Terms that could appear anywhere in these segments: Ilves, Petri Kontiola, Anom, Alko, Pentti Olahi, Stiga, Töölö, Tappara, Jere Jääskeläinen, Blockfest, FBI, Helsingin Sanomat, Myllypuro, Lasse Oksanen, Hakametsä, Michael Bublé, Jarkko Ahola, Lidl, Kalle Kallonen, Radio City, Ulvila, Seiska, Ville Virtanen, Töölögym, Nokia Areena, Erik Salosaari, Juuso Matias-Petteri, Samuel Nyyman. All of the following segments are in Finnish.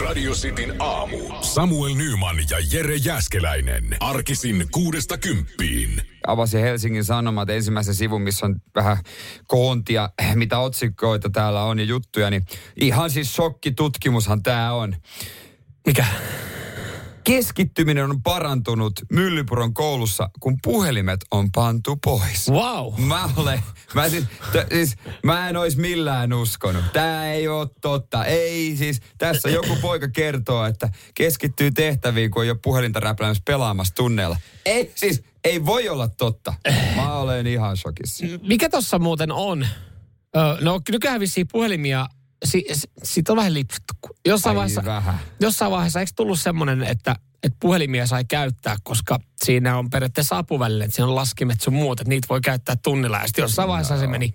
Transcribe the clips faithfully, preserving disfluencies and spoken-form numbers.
Radio Cityn aamu. Samuel Nyyman ja Jere Jääskeläinen. Arkisin kuudesta kymppiin. Avasin Helsingin Sanomat ensimmäisen sivun, missä on vähän koontia, mitä otsikkoita täällä on ja juttuja. Niin ihan siis shokkitutkimushan tää on. Mikä? Keskittyminen on parantunut Myllypuron koulussa, kun puhelimet on pantu pois. Wow! Mä olen, mä siis, t- siis, mä en ois millään uskonut. Tää ei oo totta. Ei siis, tässä joku poika kertoo, että keskittyy tehtäviin, kun ei oo puhelinta räpläämässä pelaamassa tunneilla. Ei siis, ei voi olla totta. Mä olen ihan shokissa. Mikä tossa muuten on? No nykyään vissiin puhelimia. Si- Siitä on vähän lipsittu. Jossain, jossain vaiheessa eikö tullut semmoinen, että, että puhelimia sai käyttää, koska siinä on periaatteessa apuväline, että siinä on laskimet sun muut, että niitä voi käyttää tunnilla. Ja sitten jossain vaiheessa no. se meni,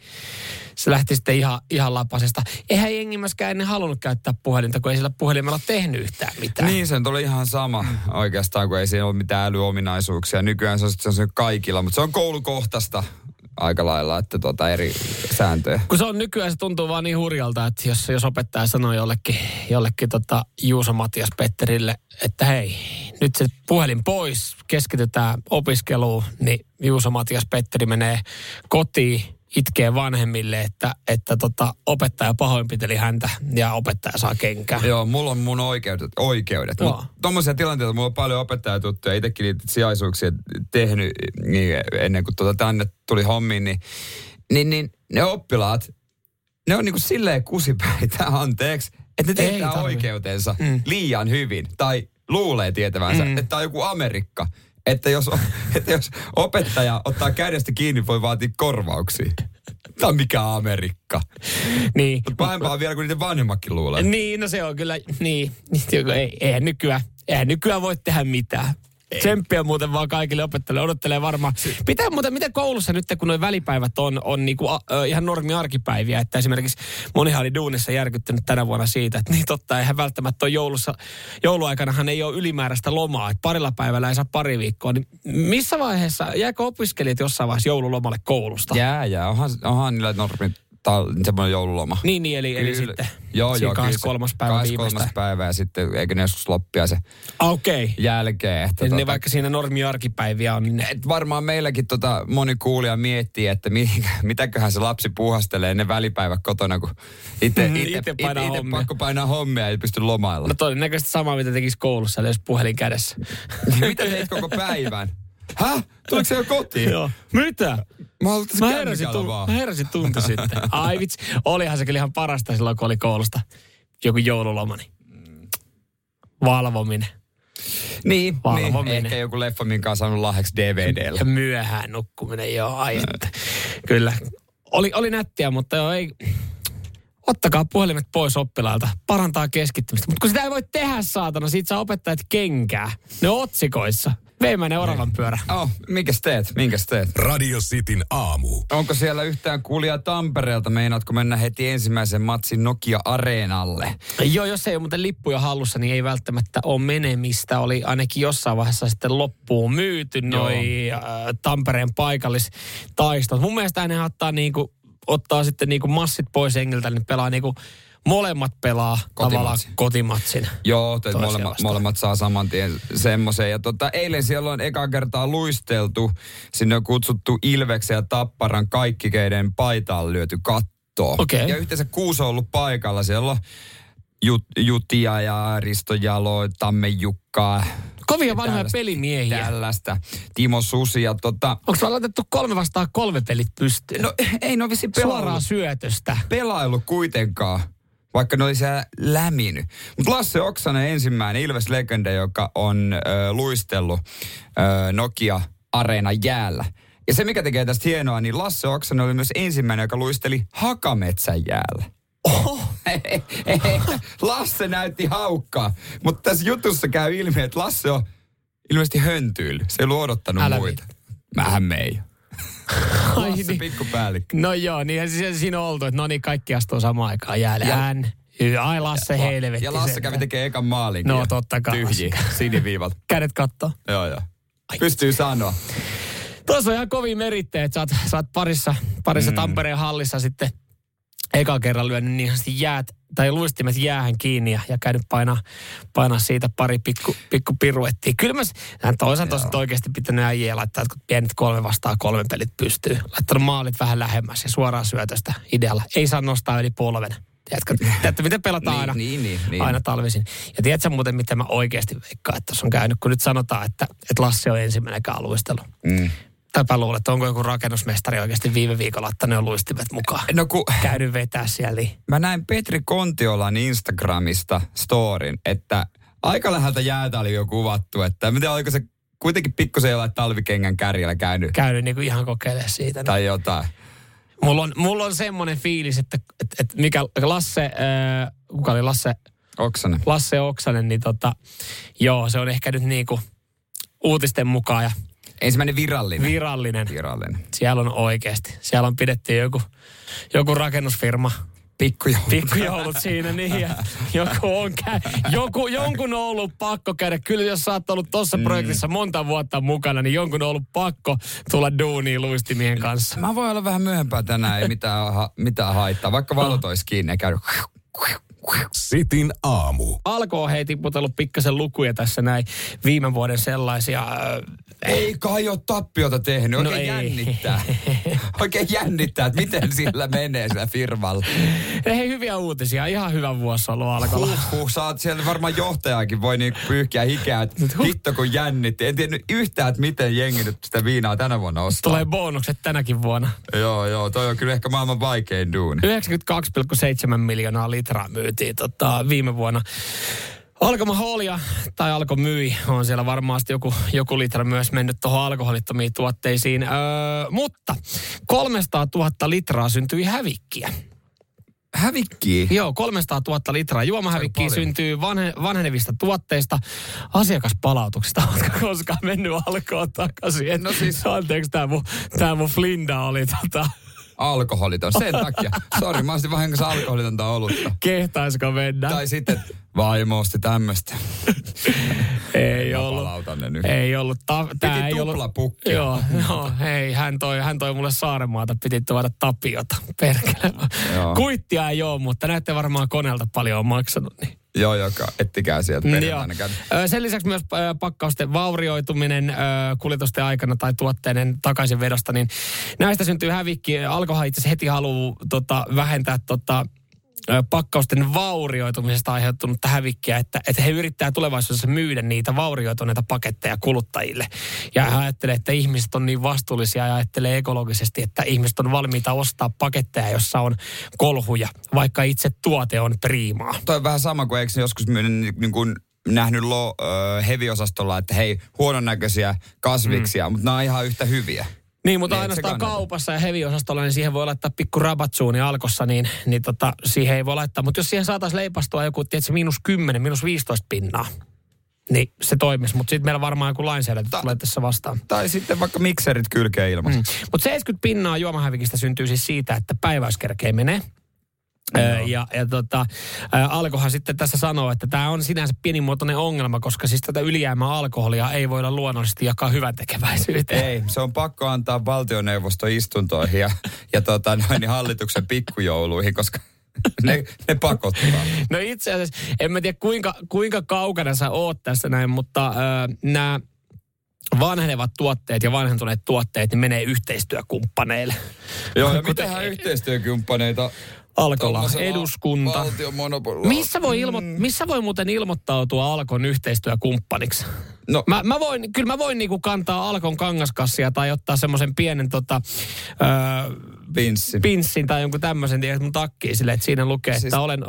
se lähti sitten ihan, ihan lapasesta. Eihän jengi myöskään ennen halunnut käyttää puhelinta, kun ei sillä puhelimella tehnyt yhtään mitään. Niin, se oli ihan sama oikeastaan, kun ei siinä ole mitään älyominaisuuksia. Nykyään se on, se on kaikilla, mutta se on koulukohtaista. Aika lailla, että tuota eri sääntöjä. Kun se on nykyään, se tuntuu vaan niin hurjalta, että jos, jos opettaja sanoo jollekin, jollekin tota Juuso Matias-Petterille, että hei, nyt se puhelin pois, keskitytään opiskeluun, niin Juuso Matias-Petteri menee kotiin, itkee vanhemmille, että, että tota, opettaja pahoinpiteli häntä ja opettaja saa kenkää. Joo, mulla on mun oikeudet. oikeudet. No. Tuommoisia tilanteita, mulla on paljon opettajatuttuja, itsekin niitä sijaisuuksia tehnyt niin ennen kuin tuota tänne tuli hommiin, niin, niin, niin ne oppilaat, ne on niin kuin silleen kusipäitä, anteeksi, että ne tietää oikeutensa mm. liian hyvin tai luulee tietävänsä, mm. että on joku Amerikka. Että jos, että jos opettaja ottaa kädestä kiinni, voi vaatia korvauksia. Tämä on mikä Amerikka. Niin. Mutta pahempaa on vielä, kun niiden vanhemmatkin luulee. Niin, no se on kyllä, niin. Ei, eihän nykyään, eihän nykyään voi tehdä mitään. Ei. Tsemppiä muuten vaan kaikille opettajille. Odottelee varmaan. Pitää muuten, miten koulussa nyt, kun nuo välipäivät on, on niinku, a, ö, ihan normi arkipäiviä, että esimerkiksi monihan oli duunissa järkyttynyt tänä vuonna siitä, että niin totta, eihän välttämättä ole joulussa, jouluaikanahan ei ole ylimääräistä lomaa, että parilla päivällä ei saa pari viikkoa. Niin missä vaiheessa, jääkö opiskelijat jossain vaiheessa joululomalle koulusta? Jää, jää. Onhan, onhan niillä normit. Tämä on semmoinen joululoma. Niin, niin eli, eli sitten joo, siinä kaksikymmentäkolmas päivä viimeistään. kaksikymmentäkolmas päivä ja sitten eikö ne joskus loppia se okay. jälkeen. Että ne tuota, vaikka siinä normiarkipäiviä on. Niin et varmaan meilläkin tota moni kuulija miettii, että mi, mitäköhän se lapsi puuhastelee ne välipäivät kotona, kun itse painaa ite, hommia. Pakko painaa hommia ja pysty lomailla. No todennäköisesti sama, mitä tekisi koulussa, eli jos puhelin kädessä. Mitä teit koko päivän? Häh? Tuliko se jo kotiin? Joo. Mitä? Mä, mä, heräsin tunt- mä heräsin tunti sitten. Ai vitsi, olihan se kyllä ihan parasta silloin, kun oli koulusta joku joululomani. Valvominen. Niin, Valvominen. Niin, ehkä joku leffa, minkä on saanut lahjaksi D V D:llä. Ja myöhään nukkuminen, joo, ai että. Kyllä, oli, oli nättiä, mutta joo, ei. Ottakaa puhelimet pois oppilailta, parantaa keskittymistä. Mutta kun sitä ei voi tehdä, saatana, siitä saa opettajat kenkää. Ne on otsikoissa. Veimäinen oravan pyörä. Oh, minkäs teet? Minkäs teet? Radio Cityn aamu. Onko siellä yhtään kuulijaa Tampereelta? Meinaatko mennä heti ensimmäisen matsin Nokia Areenalle? Joo, jos ei ole muuten lippuja hallussa, niin ei välttämättä ole menemistä. Oli ainakin jossain vaiheessa sitten loppuun myyty noi äh, Tampereen paikallistaistot. Mun mielestä aina ottaa niinku, ottaa sitten niinku massit pois hengiltä, niin pelaa niinku molemmat pelaa kotimatsin. Tavallaan kotimatsin. Joo, molemmat, molemmat saa saman tien semmoisen. Ja tota, eilen siellä on ekaa kertaa luisteltu. Sinne on kutsuttu Ilveksen ja Tapparan kaikki, keiden paitaan lyöty kattoon. Okay. Ja yhteensä kuusi on ollut paikalla. Siellä on Jut, Jutia ja Risto Jalo, Tamme Jukkaa. Kovia vanhoja pelimiehiä. Tällaista. Timo Susi ja tota. Onko vaan laitettu kolme vastaan kolme pelit pystyyn? No ei no visi pelailu. Suoraan syötöstä. Pelailu kuitenkaan. Vaikka ne oli siellä läminyt. Mutta Lasse Oksanen ensimmäinen Ilves-legenda, joka on ö, luistellut ö, Nokia Areena jäällä. Ja se, mikä tekee tästä hienoa, niin Lasse Oksanen oli myös ensimmäinen, joka luisteli Hakametsän jäällä. Oho! Lasse näytti haukkaa. Mutta tässä jutussa käy ilmi, että Lasse on ilmeisesti höntyily. Se ei ollut odottanut Älä muita. Mit. Mähän meijä. Lasse niin. Pikkupäällikkö. No joo, niin siis siinä on oltu, että no niin, kaikki astuu samaan aikaan jäälle. Hän, ai Lasse helvetti. Ja Lasse kävi tekee ekan maalinkin. No totta kai. Tyhjiä, siniviivat. Kädet kattoo. Joo joo. Pystyy sanoa. Tuossa on ihan kovia merittejä, että sä oot, sä oot parissa, parissa mm. Tampereen hallissa sitten eka kerran lyönyt niin ihan jäät tai luistimet jäähän kiinni ja, ja käynyt painaa, painaa siitä pari pikku, pikku piruettia. Kyllä mä toisaalta olisin oikeasti pitänyt äijää laittaa, että pienet kolme vastaan kolme pelit pystyy. Laittanut maalit vähän lähemmäs ja suoraan syötöstä idealla. Ei saa nostaa yli polven. Tiedätkö, tiedätkö miten pelataan aina, niin, niin, niin, aina talvisin. Ja tiedätkö muuten, mitä mä oikeasti veikkaan, että se on käynyt, kun nyt sanotaan, että, että Lasse on ensimmäinenkään luistelu. Mm. Täpä luulet, että onko joku rakennusmestari oikeasti viime viikolla ottanut luistimet mukaan. No kun käynyt vetää siellä. Mä näin Petri Kontiolan Instagramista storin, että aika läheltä jäätä oli jo kuvattu, että miten oliko se kuitenkin pikkusen jollain talvikengän kärjellä käynyt. Käynyt niin kuin ihan kokeilemaan siitä. Tai no. jotain. Mulla on, mulla on semmoinen fiilis, että, että, että mikä Lasse, äh, kuka oli Lasse? Oksanen. Lasse Oksanen, niin tota, joo, se on ehkä nyt niinku uutisten mukaan ja ensimmäinen virallinen. Virallinen. Virallinen. Siellä on oikeasti. Siellä on pidetty joku, joku rakennusfirma. Pikkujoulut. Pikkujoulut siinä, niin. Ja joku on kä- joku, jonkun on ollut pakko käydä. Kyllä jos sä oot ollut tuossa mm. projektissa monta vuotta mukana, niin jonkun on ollut pakko tulla duuniin luistimien kanssa. Mä voin olla vähän myöhempää tänään, ei mitään, ha- mitään haittaa. Vaikka valot olisi kiinni ja käydä. Sitin aamu. Alko hei tiputellut pikkasen lukuja tässä näin viime vuoden sellaisia. Äh, ei kai ole tappiota tehnyt. Oikein no jännittää. Oikein jännittää, että miten sillä menee sillä firmalla. Hei, hyviä uutisia. Ihan hyvä vuosi ollut Alkolla. Huhhuh, sä oot siellä varmaan johtajakin. Voi niin pyyhkiä hikeä, että hitto kun jännitti. En tiedä yhtään, että miten jengi nyt sitä viinaa tänä vuonna ostaa. Tulee bonukset tänäkin vuonna. Joo, joo. Toi on kyllä ehkä maailman vaikein duuni. yhdeksänkymmentäkaksi pilkku seitsemän miljoonaa litraa myy. Tota, viime vuonna alkoholia tai Alko myi. On siellä varmasti joku, joku litra myös mennyt tuohon alkoholittomiin tuotteisiin. Öö, mutta kolmesataatuhatta litraa syntyi hävikkiä. Hävikkiä? Joo, kolmesataatuhatta litraa juomahävikkiä syntyy vanhe, vanhenevista tuotteista, asiakaspalautuksista. Oletko koskaan mennyt Alkoon takaisin? En, no siis, anteeksi, tämä mun, mun flinda oli tota... Alkoholiton, sen takia. Sori, mä ostin vähän kanssa alkoholitonta olutta. Kehtaisiko mennä? Tai sitten, vaimo osti tämmöstä. Ei ollut. Palautan ne nyt. Ei ollut. Ta- tää piti tuplapukkia. Joo, no, hei, hän toi, hän toi mulle Saarenmaata, piti tuoda Tapiota. Perkele. Kuittia ei oo, mutta näette varmaan koneelta paljon on maksanut, niin. Joo, joka ettikää sieltä perjantaina. Sen lisäksi myös pakkausten vaurioituminen kuljetusten aikana tai tuotteiden takaisin vedosta, niin näistä syntyy hävikki. Alkohan itse asiassa heti haluaa tota, vähentää tota, pakkausten vaurioitumisesta aiheutunutta hävikkiä, että, että he yrittää tulevaisuudessa myydä niitä vaurioituneita paketteja kuluttajille. Ja hän ajattelee, että ihmiset on niin vastuullisia ja ajattelee ekologisesti, että ihmiset on valmiita ostaa paketteja, jossa on kolhuja, vaikka itse tuote on priimaa. Toi on vähän sama kuin eikö joskus myydä niin kuin nähnyt lo, äh, heviosastolla, että hei, huononnäköisiä kasviksia, mm. mutta nämä on ihan yhtä hyviä. Niin, mutta ainoastaan kaupassa ja heviosastolla, niin siihen voi laittaa pikku rabatsuuni Alkossa, niin, niin tota, siihen ei voi laittaa. Mutta jos siihen saataisiin leipastua joku, tietysti miinus kymmenen, miinus viisitoista pinnaa, niin se toimisi. Mutta sitten meillä varmaan joku lainsäädäntö Ta- tulee tässä vastaan. Tai sitten vaikka mikserit kylkeen ilmassa. Mm. Mutta seitsemänkymmentä pinnaa juomahävikistä syntyy siis siitä, että päiväyskerkeen menee. No. Ja, ja tota, Alkohan sitten tässä sanoo, että tämä on sinänsä pienimuotoinen ongelma, koska siis tätä ylijäämää alkoholia ei voida luonnollisesti jakaa hyväntekeväisyyteen. Ei, se on pakko antaa valtioneuvostoistuntoihin ja, ja tota, noin, hallituksen pikkujouluihin, koska ne, ne pakottaa. No itse asiassa, en mä tiedä kuinka, kuinka kaukana sä oot tässä näin, mutta äh, nämä vanhenevat tuotteet ja vanhentuneet tuotteet niin menee yhteistyökumppaneille. Joo, ja mitähän yhteistyökumppaneita... Alkola, eduskunta. Missä voi, ilmo- missä voi muuten ilmoittautua Alkon yhteistyökumppaniksi? No. Mä, mä voin, kyllä mä voin niinku kantaa Alkon kangaskassia tai ottaa semmoisen pienen tota, öö, pinssin. pinssin tai jonkun tämmöisen tiedät mun takkiin silleen, että siinä lukee, siis, että olen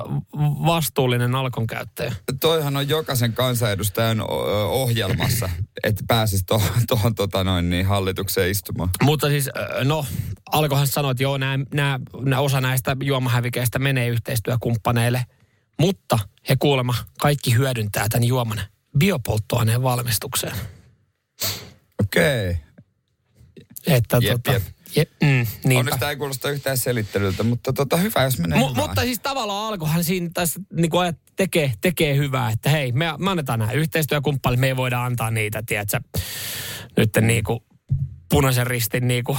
vastuullinen Alkon käyttäjä. Toihan on jokaisen kansanedustajan ohjelmassa, että pääsisi tuohon to, tota noin niin hallitukseen istumaan. Mutta siis, no, Alkohan sanoi, että joo, nää, nää, nää, osa näistä juomahävikeistä menee yhteistyökumppaneille, mutta he kuulemma kaikki hyödyntää tämän juoman biopolttoaineen valmistukseen. Okei. Okay. Että jep, tota... Jep. Je, mm, onneksi tämä ei kuulosta yhtään selittelyltä, mutta tota, hyvä, jos menee M- hyvää. Mutta siis tavallaan Alkohan siinä tässä niin kuin tekee, tekee hyvää, että hei, me, me annetaan nämä yhteistyökumppanille, me ei voida antaa niitä, tiedätkö, nyt niin kuin Punaisen Ristin niinku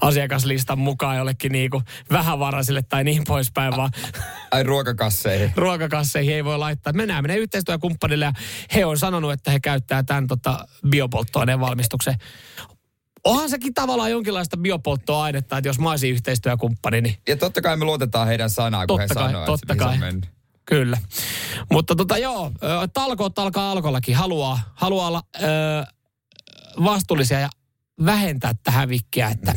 asiakaslistan mukaan jollekin niinku vähävaraisille tai niin poispäin, vaan... Ai ruokakasseihin. Ruokakasseihin ei voi laittaa. Mennään menee yhteistyökumppanille ja he on sanonut, että he käyttää tämän tota, biopolttoaineen valmistuksen. Onhan sekin tavallaan jonkinlaista biopolttoainetta, että jos mä olisin yhteistyökumppani, niin... Ja totta kai me luotetaan heidän sanaa, kun totta he sanoo, totta kai. Kyllä. Mutta tota joo, talkoot alkaa Alkollakin. Haluaa, haluaa olla ö, vastuullisia ja vähentää tätä hävikkiä, että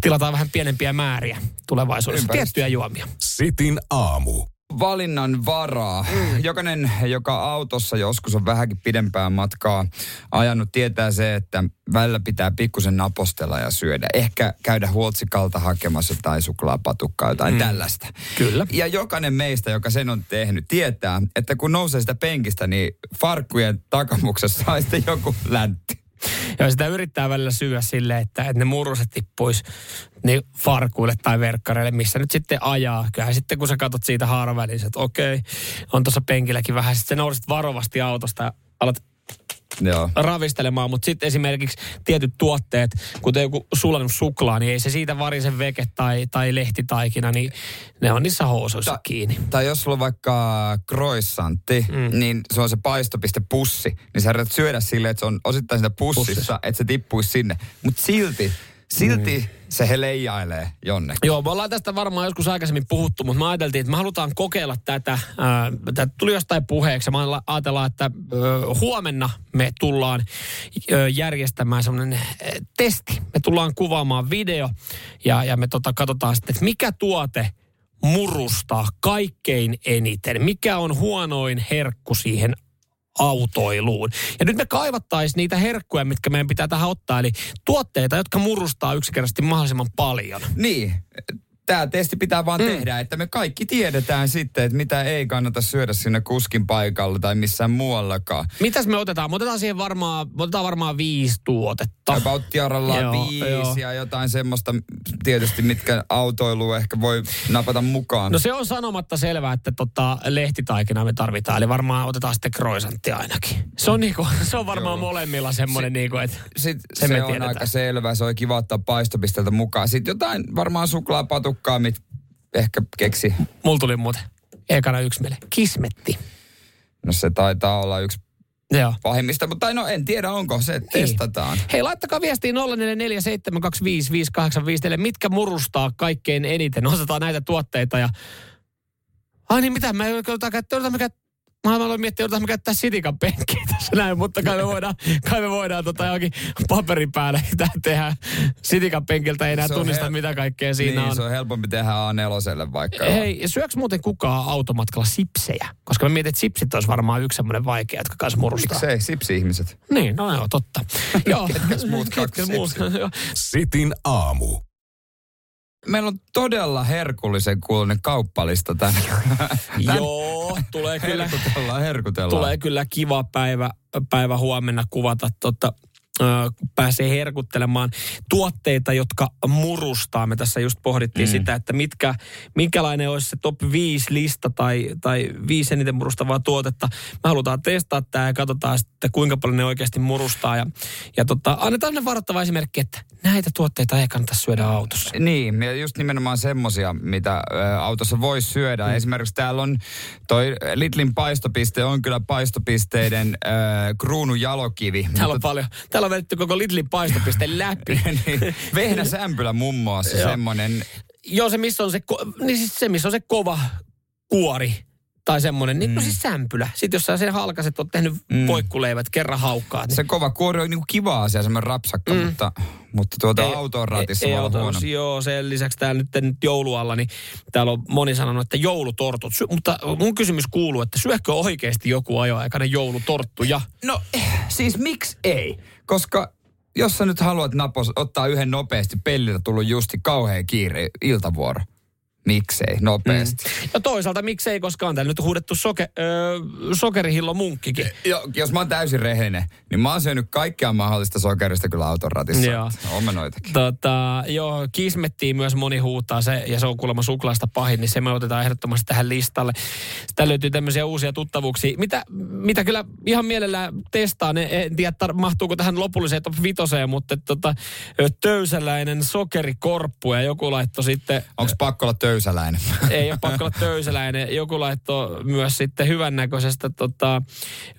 tilataan vähän pienempiä määriä tulevaisuudessa. Tiettyjä juomia. Sitin aamu. Valinnan varaa. Jokainen, joka autossa joskus on vähänkin pidempään matkaa ajanut, tietää se, että välillä pitää pikkusen napostella ja syödä. Ehkä käydä Huoltsikalta hakemassa tai suklaapatukkaa tai mm. tällaista. Kyllä. Ja jokainen meistä, joka sen on tehnyt, tietää, että kun nousee sitä penkistä, niin farkkujen takamuksessa on sitten joku läntti. Ja sitä yrittää välillä syödä silleen, että, että ne muruset tippuisi niin farkuille tai verkkareille, missä nyt sitten ajaa. Kyllähän sitten kun sä katot siitä haaraväliin, että okei, on tuossa penkilläkin vähän. Sitten sä nousit varovasti autosta ja alat Joo. ravistelemaan. Mutta sitten esimerkiksi tietyt tuotteet, kuten joku sulanut suklaa, niin ei se siitä varisen veke tai, tai lehtitaikina, niin ne on niissä housuissa Ta- kiinni. Tai jos sulla on vaikka croissantti, mm. niin se on se paistopiste pussi, niin sä yrität syödä silleen, että se on osittain sitä pussissa, Pussi. että se tippuisi sinne. Mutta silti, silti mm. se he leijailee jonnekin. Joo, me ollaan tästä varmaan joskus aikaisemmin puhuttu, mutta me ajateltiin, että me halutaan kokeilla tätä. Tämä tuli jostain puheeksi. Me ajatellaan, että huomenna me tullaan järjestämään semmoinen testi. Me tullaan kuvaamaan video ja, ja me tota katsotaan sitten, että mikä tuote murustaa kaikkein eniten. Mikä on huonoin herkku siihen autoiluun. Ja nyt me kaivattaisiin niitä herkkuja, mitkä meidän pitää tähän ottaa, eli tuotteita, jotka murustaa yksinkertaisesti mahdollisimman paljon. Niin. Tämä testi pitää vaan mm. tehdä, että me kaikki tiedetään sitten, että mitä ei kannata syödä sinne kuskin paikalla tai missään muuallakaan. Mitäs me otetaan? Me otetaan siihen varmaan, me otetaan varmaan viisi tuotetta. Pauttiaralla viisi joo. ja jotain semmoista tietysti, mitkä autoilu ehkä voi napata mukaan. No se on sanomatta selvää, että tota, lehtitaikinaa me tarvitaan, eli varmaan otetaan sitten croissantti ainakin. Se on, niinku, se on varmaan joo. molemmilla semmoinen, sit, niinku, että sit se me on tiedetään. Aika selvää, se on kiva ottaa paistopisteeltä mukaan. Sitten jotain varmaan suklaapatu. Kaamit ehkä keksi. Mulla tuli muuten ekana yksi meille. Kismetti. No se taitaa olla yksi Joo. pahimmista, mutta no en tiedä onko se, niin. testataan. Hei, laittakaa viestiä nolla neljä neljä seitsemän kaksi viisi viisi kahdeksan viisi, mitkä murustaa kaikkein eniten. Osataan näitä tuotteita ja... Ai niin mitä, mä joudutaan käyttää, joudutaan käyttää. Mä aloin miettiä, odotaan me käyttää Sitikan penkkiä tässä näin, mutta kai me voidaan, kai me voidaan tota johonkin paperin päälle tehdä. Sitikan penkiltä ei enää tunnista, hel- mitä kaikkea siinä niin, on. Se on helpompi tehdä A neljä vaikka. Hei, on. Syöks muuten kukaan automatkalla sipsejä? Koska me mietin, että sipsit olisi varmaan yksi semmoinen vaikea, jotka kanssa murustaa. Miksei sipsi-ihmiset? Niin, no joo, totta. joo. Ketkäs muut kaksi sipsiä? Sitin aamu. Meillä on todella herkullisen kuulunen kauppalista tänne. Joo, tulee kyllä, herkutellaan, herkutellaan. Tulee kyllä kiva päivä, päivä huomenna kuvata, tota, kun pääsee herkuttelemaan tuotteita, jotka murustaa. Me tässä just pohdittiin mm. sitä, että mitkä, minkälainen olisi se top viisi lista tai, tai viisi eniten murustavaa tuotetta. Me halutaan testaa tämä ja katsotaan sitten, kuinka paljon ne oikeasti murustaa. Ja, ja tota, annetaan ne varoittava esimerkki, että näitä tuotteita ei kannata syödä autossa. Niin, ja just nimenomaan semmoisia, mitä ä, autossa voi syödä. Mm. Esimerkiksi täällä on toi Lidlin paistopiste, on kyllä paistopisteiden ä, kruununjalokivi. Täällä on paljon. Täällä on vedetty koko Lidlin paistopiste läpi. niin. Vehnä Sämpylä muun muassa semmoinen. Joo, se missä on se, ko- niin siis se, missä on se kova kuori tai semmoinen, niin mm. no siis sämpylä. Sitten jos sä sen halkaset, oot tehnyt mm. poikkuleivät, kerran haukkaat. Niin. Se kova kuori on niinku kiva asia, semmoinen rapsakka, mm. mutta, mutta tuota ei, autoon ratissa ei, on auto, huono. Joo, sen lisäksi täällä nyt, nyt joulualla, niin täällä on moni sanonut, että joulutortut. Sy- mutta mun kysymys kuuluu, että syökkö oikeasti joku ajoaikainen joulutorttuja? No siis miksi ei? Koska jos sä nyt haluat napos, ottaa yhden nopeasti, pelliltä tullut justi kauhean kiire iltavuoro. Miksei, nopeasti. Mm. Ja toisaalta miksei, koska on täällä nyt huudettu soke, öö, sokerihillo munkkikin. Jo, jos mä oon täysin rehene, niin mä oon syönyt kaikkea mahdollista sokerista kyllä auton ratissa. Joo. Oon mä noitakin. Tota, joo, kismettiin myös moni huutaa se, ja se on kuulemma suklaasta pahin, niin se me otetaan ehdottomasti tähän listalle. Sitä löytyy tämmöisiä uusia tuttavuuksia, mitä, mitä kyllä ihan mielellään testaan. En tiedä, tar- mahtuuko tähän lopulliseen top vitoseen, mutta tota, töysäläinen sokerikorppu ja joku laitto sitten... Onko pakko olla töysäläinen? Töysäläinen. Ei ole pakko olla töysäläinen. Joku laittoi myös sitten hyvännäköisestä tota,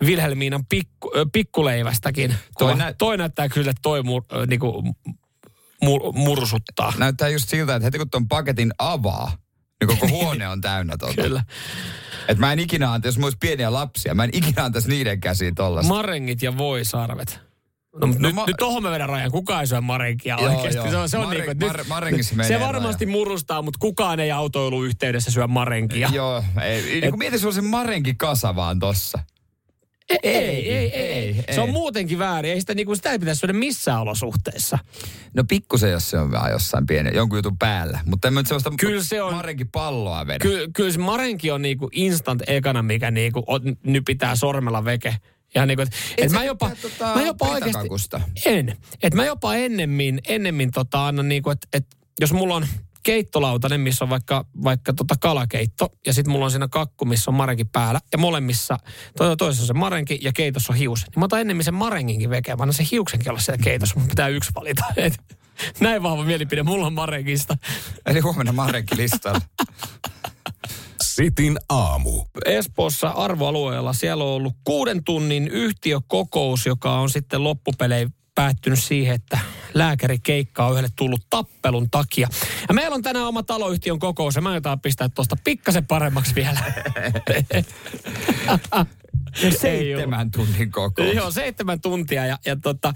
Vilhelmiinan pikku, pikkuleivästäkin. Toi, nä- toi näyttää kyllä, että toi mur, niinku, mur, mursuttaa. Näyttää just siltä, että heti kun ton paketin avaa, niin koko huone on täynnä tuota. Kyllä. Että mä en ikinä antaisi, jos mä olis pieniä lapsia, mä en ikinä antaisi niiden käsiin tollaista. Marengit ja voisarvet. No, no, nyt, ma- nyt tohon me vedän rajan. Kukaan ei syö marenkia oikeasti. Se on, se on Mare- niin kuin, Mare- Mare- nyt, se varmasti raja murustaa, mutta kukaan ei autoiluyhteydessä syö marenkia. E, joo, ei. Et, mieti sulla se marenkikasa vaan tossa. Ei ei, ei, ei, ei. Se on muutenkin väärin. Ei sitä, niin kuin, sitä ei pitäisi syödä missään olosuhteissa. No pikkusen, jos se on vähän jossain pienen, jonkun jutun päällä. Mutta en mä nyt sellaista kyllä se on, marenkipalloa vedä. Kyllä, kyllä se marenki on niin kuin instant ekana, mikä niin kuin, nyt pitää sormella veke. Ja niin kuin, et, et mä jopa, tota mä jopa oikeasti, en, että mä jopa ennemmin, ennemmin tota annan niin kuin, että et, jos mulla on keittolautanen, missä on vaikka, vaikka tota kalakeitto, ja sit mulla on siinä kakku, missä on marenki päällä, ja molemmissa, to, toisessa on se marenki, ja keitossa on hius. Niin mä otan ennemmin sen marenginkin vekeä, mä annan sen hiuksenkin olla siellä keitossa, mutta pitää yksi valita. Et, näin vahva mielipide, mulla on marenkista. Eli huomenna marenkilistalla. Sitin aamu. Espoossa arvoalueella siellä on ollut kuuden tunnin yhtiökokous, joka on sitten loppupelein päättynyt siihen, että lääkärikeikka on yhdelle tullut tappelun takia. Ja meillä on tänään oma taloyhtiön kokous ja mä jotain pistää tuosta pikkasen paremmaksi vielä. Seitsemän tunnin kokous. Joo, seitsemän tuntia ja, ja tota,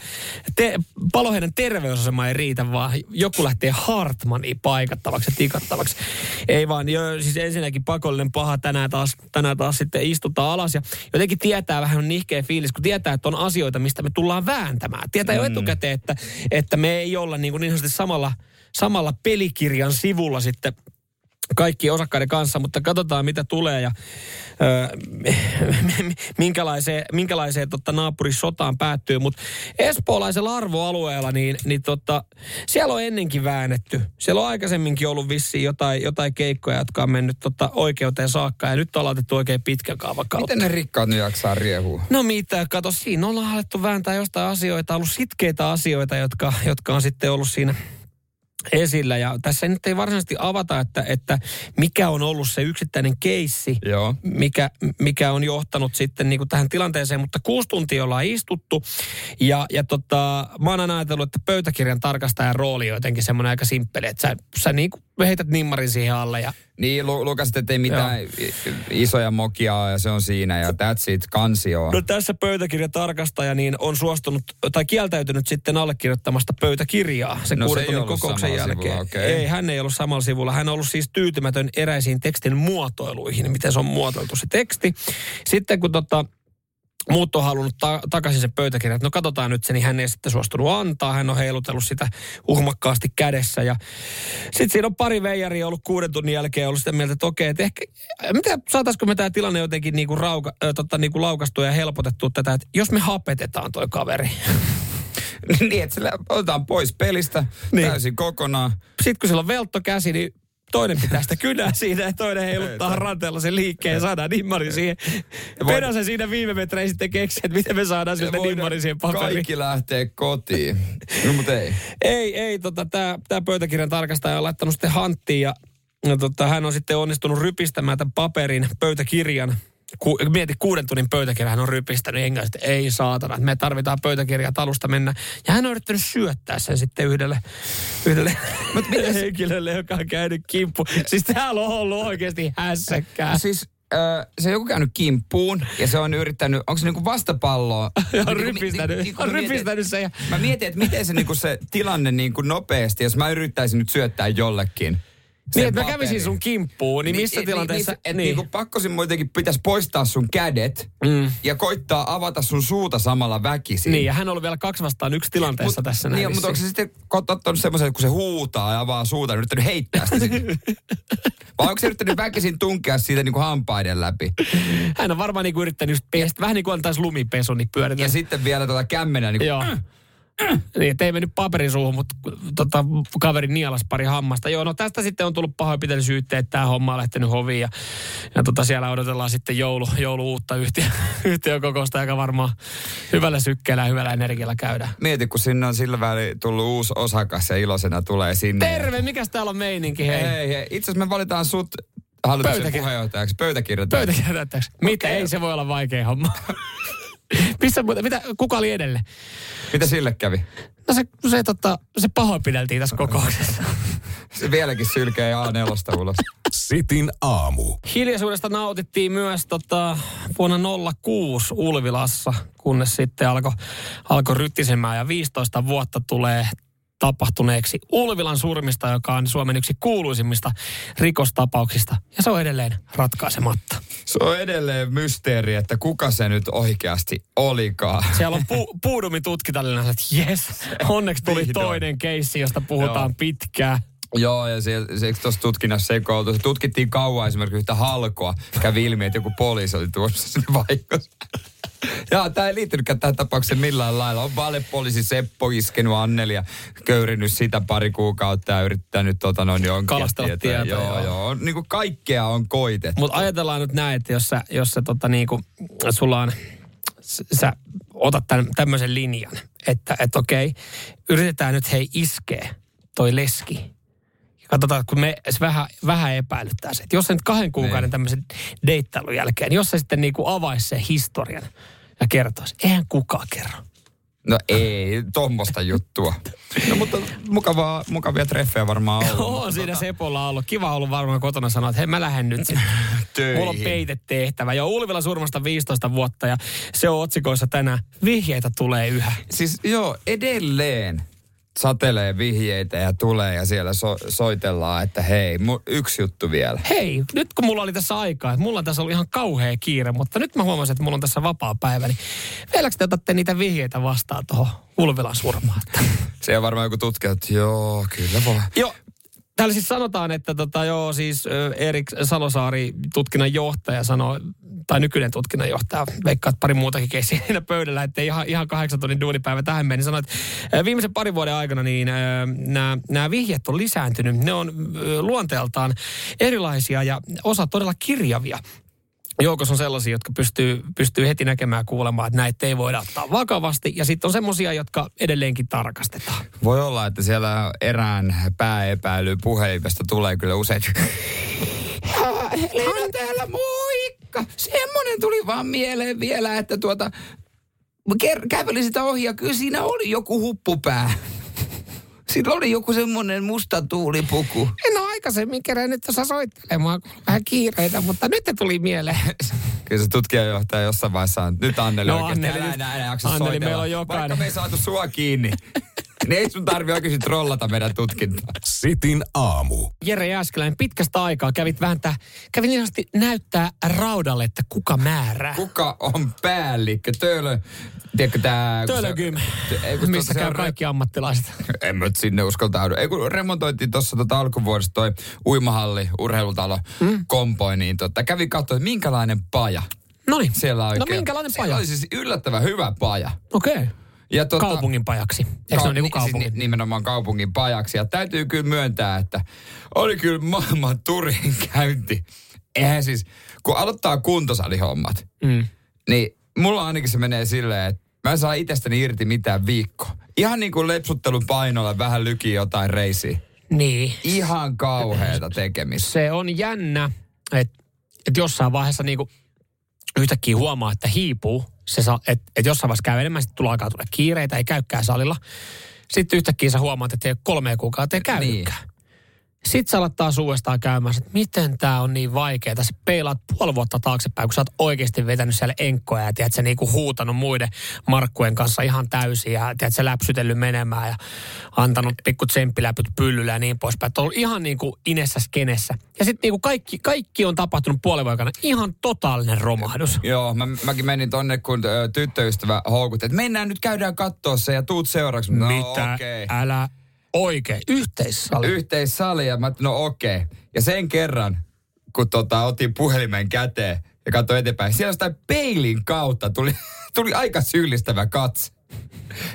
te, Paloheidän terveysasema ei riitä, vaan joku lähtee Hartmanin paikattavaksi ja tikattavaksi. Ei vaan, jo, siis ensinnäkin pakollinen paha tänään taas, tänään taas sitten istutaan alas ja jotenkin tietää vähän nihkeä fiilis, kun tietää, että on asioita, mistä me tullaan vääntämään. Tietää mm. jo etukäteen, että, että me ei olla niin kuin niin sanotusti samalla, samalla pelikirjan sivulla sitten kaikki osakkaiden kanssa, mutta katsotaan mitä tulee ja öö, minkälaiseen, minkälaiseen totta, naapurisotaan päättyy. Mutta espoolaisella arvoalueella, niin, niin totta, siellä on ennenkin väännetty. Siellä on aikaisemminkin ollut vissiin jotain, jotain keikkoja, jotka on mennyt totta, oikeuteen saakka ja nyt on laitettu oikein pitkä kaava kautta. Miten ne rikkaat nyt jaksaa riehua? No mitä, kato, siinä ollaan alettu vääntää jostain asioita, ollut sitkeitä asioita, jotka, jotka on sitten ollut siinä esillä. Ja tässä nyt ei varsinaisesti avata, että, että mikä on ollut se yksittäinen keissi, mikä, mikä on johtanut sitten niin kuin tähän tilanteeseen, mutta kuusi tuntia ollaan istuttu. Ja, ja tota, mä oon aina ajatellut, että pöytäkirjan tarkastajan rooli on jotenkin semmoinen aika simppeli, että sä, sä niin kuin heität nimmarin siihen alle ja... Niin, lu- lukasit, ettei mitään Joo. isoja mokia ja se on siinä ja that's it, kansioon. No tässä pöytäkirjatarkastaja niin on suostunut tai kieltäytynyt sitten allekirjoittamasta pöytäkirjaa sen no, kuuden tunnin kokouksen jälkeen. Sivulla, okay. Ei, hän ei ollut samalla sivulla. Hän on ollut siis tyytymätön eräisiin tekstin muotoiluihin, miten se on muotoiltu se teksti. Sitten kun tota... Muut on halunnut ta- takaisin sen pöytäkirjan, no katsotaan nyt se, niin hän ei sitten suostunut antaa. Hän on heilutellut sitä uhmakkaasti kädessä. Ja sitten siinä on pari veijaria ollut kuuden tunnin jälkeen ollut sitä mieltä, että okei, että ehkä, mitä, saataisiko me tämä tilanne jotenkin niinku rauka, äh, tota, niinku laukastua ja helpotettua tätä, että jos me hapetetaan toi kaveri. Niin, että sillä otetaan pois pelistä niin täysin kokonaan. Sitten kun sillä on veltto käsi, niin... Toinen pitää sitä kynää siinä ja toinen heiluttaa ranteella sen liikkeen ja saadaan nimmarin siihen. Vedän sen siinä viime metrein sitten keksiä, että miten me saadaan sieltä nimmarin siihen paperiin. Kaikki lähtee kotiin. No mut ei. Ei, ei. Tota, tämä pöytäkirjan tarkastaja on laittanut sitten hanttiin ja, ja tota, hän on sitten onnistunut rypistämään tämän paperin, pöytäkirjan. Ku, mieti, kuuden tunnin pöytäkirja hän on rypistänyt englannin, että ei saatana, että me tarvitaan pöytäkirjaa talusta mennä. Ja hän on yrittänyt syöttää sen sitten yhdelle, yhdelle henkilölle, joka on käynyt kimppuun. Siis täällä on ollut oikeasti hässäkkää. Siis äh, se on joku käynyt kimppuun ja se on yrittänyt, onko se niinku vastapalloa? on rypistänyt, ni, ni, on mietin, rypistänyt sen. Ja... Mä mietin, että miten se, niinku se tilanne niinku nopeasti, jos mä yrittäisin nyt syöttää jollekin. Niin, että mä kävisin sun kimppuun, niin, niin missä tilanteessa... Niin, niin, niin. Niin, pakkosin muutenkin pitäisi poistaa sun kädet mm. ja koittaa avata sun suuta samalla väkisin. Niin, ja hän on ollut vielä kaksi vastaan yksi tilanteessa mut, tässä näin. Niin, mutta onko se sitten ottanut semmoisen, että kun se huutaa ja avaa suuta, niin yrittänyt heittää sitä sitten? Vai onko se yrittänyt väkisin tunkea siitä niin kuin hampaiden läpi? Hän on varmaan niin kuin yrittänyt just pestä, vähän niin kuin antaisi lumipesu, niin pyöritään. Ja sitten vielä tota kämmenä niin kuin... Joo. Niin, ettei mennyt paperin suuhun, mutta tota, kaveri nielas pari hammasta. Joo, no tästä sitten on tullut pahoinpitelysyytteet, että tämä homma on lähtenyt hoviin. Ja, ja tota, siellä odotellaan sitten joulu, joulu uutta yhtiö, yhtiökokosta, joka varmaan hyvällä sykkeellä ja hyvällä energialla käydään. Mieti, kun sinne on sillä väliin tullut uusi osakas ja iloisena tulee sinne. Terve, mikäs täällä on meininki, hei? Hei, hei. Itse asiassa me valitaan sut hallituksen Pöytäkir- puheenjohtajaksi, pöytäkirjoittajaksi. Pöytäkirjoittajaksi. Mitä? Okay. Ei se voi olla vaikea homma. Missä, mitä, kuka oli edelle? Mitä sille kävi? No se, se, tota, se pahoinpideltiin tässä kokouksessa. Se vieläkin sylkee A neljä ulos. Sitin aamu. Hiljaisuudesta nautittiin myös tota, vuonna nolla kuusi Ulvilassa, kunnes sitten alkoi alko ryttisemään ja viisitoista vuotta tulee tapahtuneeksi Ulvilan surmista, joka on Suomen yksi kuuluisimmista rikostapauksista. Ja se on edelleen ratkaisematta. Se on edelleen mysteeri, että kuka se nyt oikeasti olikaan. Siellä on pu- puudumi tutkitallinen, että jes, onneksi tuli toinen keissi, josta puhutaan pitkään. Joo, ja se, se tuossa tutkinnassa sekoiltu. Se tutkittiin kauan esimerkiksi yhtä halkoa. Kävi ilmi, että joku poliisi oli tuossa sinne vaikossa. Joo, tämä ei liittynytkään tähän tapaukseen millään lailla. On valepoliisi Seppo iskenut Annelia, köyrinyt sitä pari kuukautta ja yrittänyt tota noin jonkin kalastella tietoa. Tieto, joo, joo. joo. Niin kuin kaikkea on koitettu. Mutta ajatellaan nyt näin, että jos sä, jos sä tota niinku, sulla on, sä otat tämän, tämmöisen linjan, että et okei, yritetään nyt hei iskeä toi leski. Katsotaan, kun me vähän, vähän epäilyttää se. Että jos se nyt kahden kuukauden tämmöisen deittailun jälkeen, niin jos se sitten niinku avaisi sen historian ja kertoisi, eihän kukaan kerro. No ei, tommoista juttua. No mutta mukavaa, mukavia treffejä varmaan on. Joo, no, siinä tota... Sepolla ollut. Kiva ollut varmaan kotona sanoa, että hei mä lähden nyt sitten. Mulla on peitetehtävä. Joo, Ulvila surmasta viisitoista vuotta ja se on otsikoissa tänään. Vihjeitä tulee yhä. Siis joo, edelleen. Satelee vihjeitä ja tulee ja siellä so- soitellaan, että hei, mu- yksi juttu vielä. Hei, nyt kun mulla oli tässä aikaa, että mulla on tässä ollut ihan kauhea kiire, mutta nyt mä huomasin, että mulla on tässä vapaa päivä, niin vieläkö te otatte niitä vihjeitä vastaan tuohon Ulvilan surmaan? Se on varmaan joku tutkija, että joo, kyllä voi. Joo. Täällä siis sanotaan, että tota, joo, siis Erik Salosaari, tutkinnanjohtaja, sanoi, tai nykyinen tutkinnanjohtaja, veikkaat pari muutakin keissiä siinä pöydällä, ettei ihan, ihan kahdeksan tunnin duunipäivä tähän meni, niin sanoi, että viimeisen parin vuoden aikana niin nämä vihjeet on lisääntynyt. Ne on luonteeltaan erilaisia ja osa todella kirjavia. Joukossa on sellaisia, jotka pystyy, pystyy heti näkemään ja kuulemaan, että näitä ei voida ottaa vakavasti. Ja sitten on semmoisia, jotka edelleenkin tarkastetaan. Voi olla, että siellä erään pääepäily puhelimesta tulee kyllä usein. Helena täällä, moikka! Semmoinen tuli vaan mieleen vielä, että tuota... Kävelin sitä ohi ja kyllä siinä oli joku huppupää. Siinä oli joku semmoinen musta tuulipuku. En ole aikaisemmin kerännyt tuossa soittelemaan, kun vähän kiireitä, mutta nyt ne tuli mieleen. Kyllä se tutkijajohtaja jossain vaiheessa on. Nyt Anneli no, oikeasti Anneli, ei enää, enää jaksa Anneli, soitella. Meillä on jokainen. Vaikka me ei saatu sua kiinni, niin ei sun tarvitse oikeasti trollata meidän tutkintaa. Sitin aamu. Jere Jääskeläinen, pitkästä aikaa kävit vähän tää, kävin ihan näyttää raudalle, että kuka määrää. Kuka on päällikkö? Töölö... Tiedätkö tää... Töölögym, missä käy kaikki ammattilaiset. En mä sinne uskaltaudu. Ei kun remontoitiin tuossa tota alkuvuodesta toi uimahalli, urheilutalo, mm. kompoi, niin tota, kävi katsoa, että minkälainen paja. Noniin. Siellä oikein. No minkälainen paja? Siellä oli siis yllättävän hyvä paja. Okei. Okay. Ja tota, kaupungin pajaksi. Eikö se ole niin kaupungin? Siis nimenomaan kaupungin pajaksi. Ja täytyy kyllä myöntää, että oli kyllä maailman turin käynti. Eihän siis, kun aloittaa kuntosalihommat, mm. niin... Mulla ainakin se menee silleen, että mä en saa itsestäni irti mitään viikkoa. Ihan niin kuin lepsuttelun painolla vähän lykii jotain reisiä. Niin. Ihan kauheata tekemistä. Se on jännä, että et jossain vaiheessa niinku yhtäkkiä huomaa, että hiipuu. Että et jossain vaiheessa käy enemmän, sitten tulee alkaa tulla kiireitä, ei käykään salilla. Sitten yhtäkkiä sä huomaat, että ei ole kolmea kuukautta, ei käykään. Niin. Sitten sä alat taas uudestaan käymään, että miten tää on niin vaikeaa. Sä peilaat puoli vuotta taaksepäin, kun sä oot oikeasti vetänyt siellä enkkoja ja tiedät, sä niinku huutanut muiden markkujen kanssa ihan täysin ja tiedät, sä läpsytellyt menemään ja antanut pikku tsemppiläpyt pyllyllä ja niin poispäin. Että on ollut ihan niinku inessä skenessä. Ja sitten niinku kaikki, kaikki on tapahtunut puolen vuoden ihan totaalinen romahdus. Joo, mä, mäkin menin tonne, kun tyttöystävä houkutti, että mennään nyt käydään kattoo se ja tuut seuraavaksi. No, mitä? Okay. Älä... Oikein, yhteissali. Yhteissali, ja mä no okei. Okay. Ja sen kerran, kun tota, otin puhelimen käteen ja katsoin eteenpäin, siellä sitä peilin kautta tuli, tuli aika syyllistävä katse.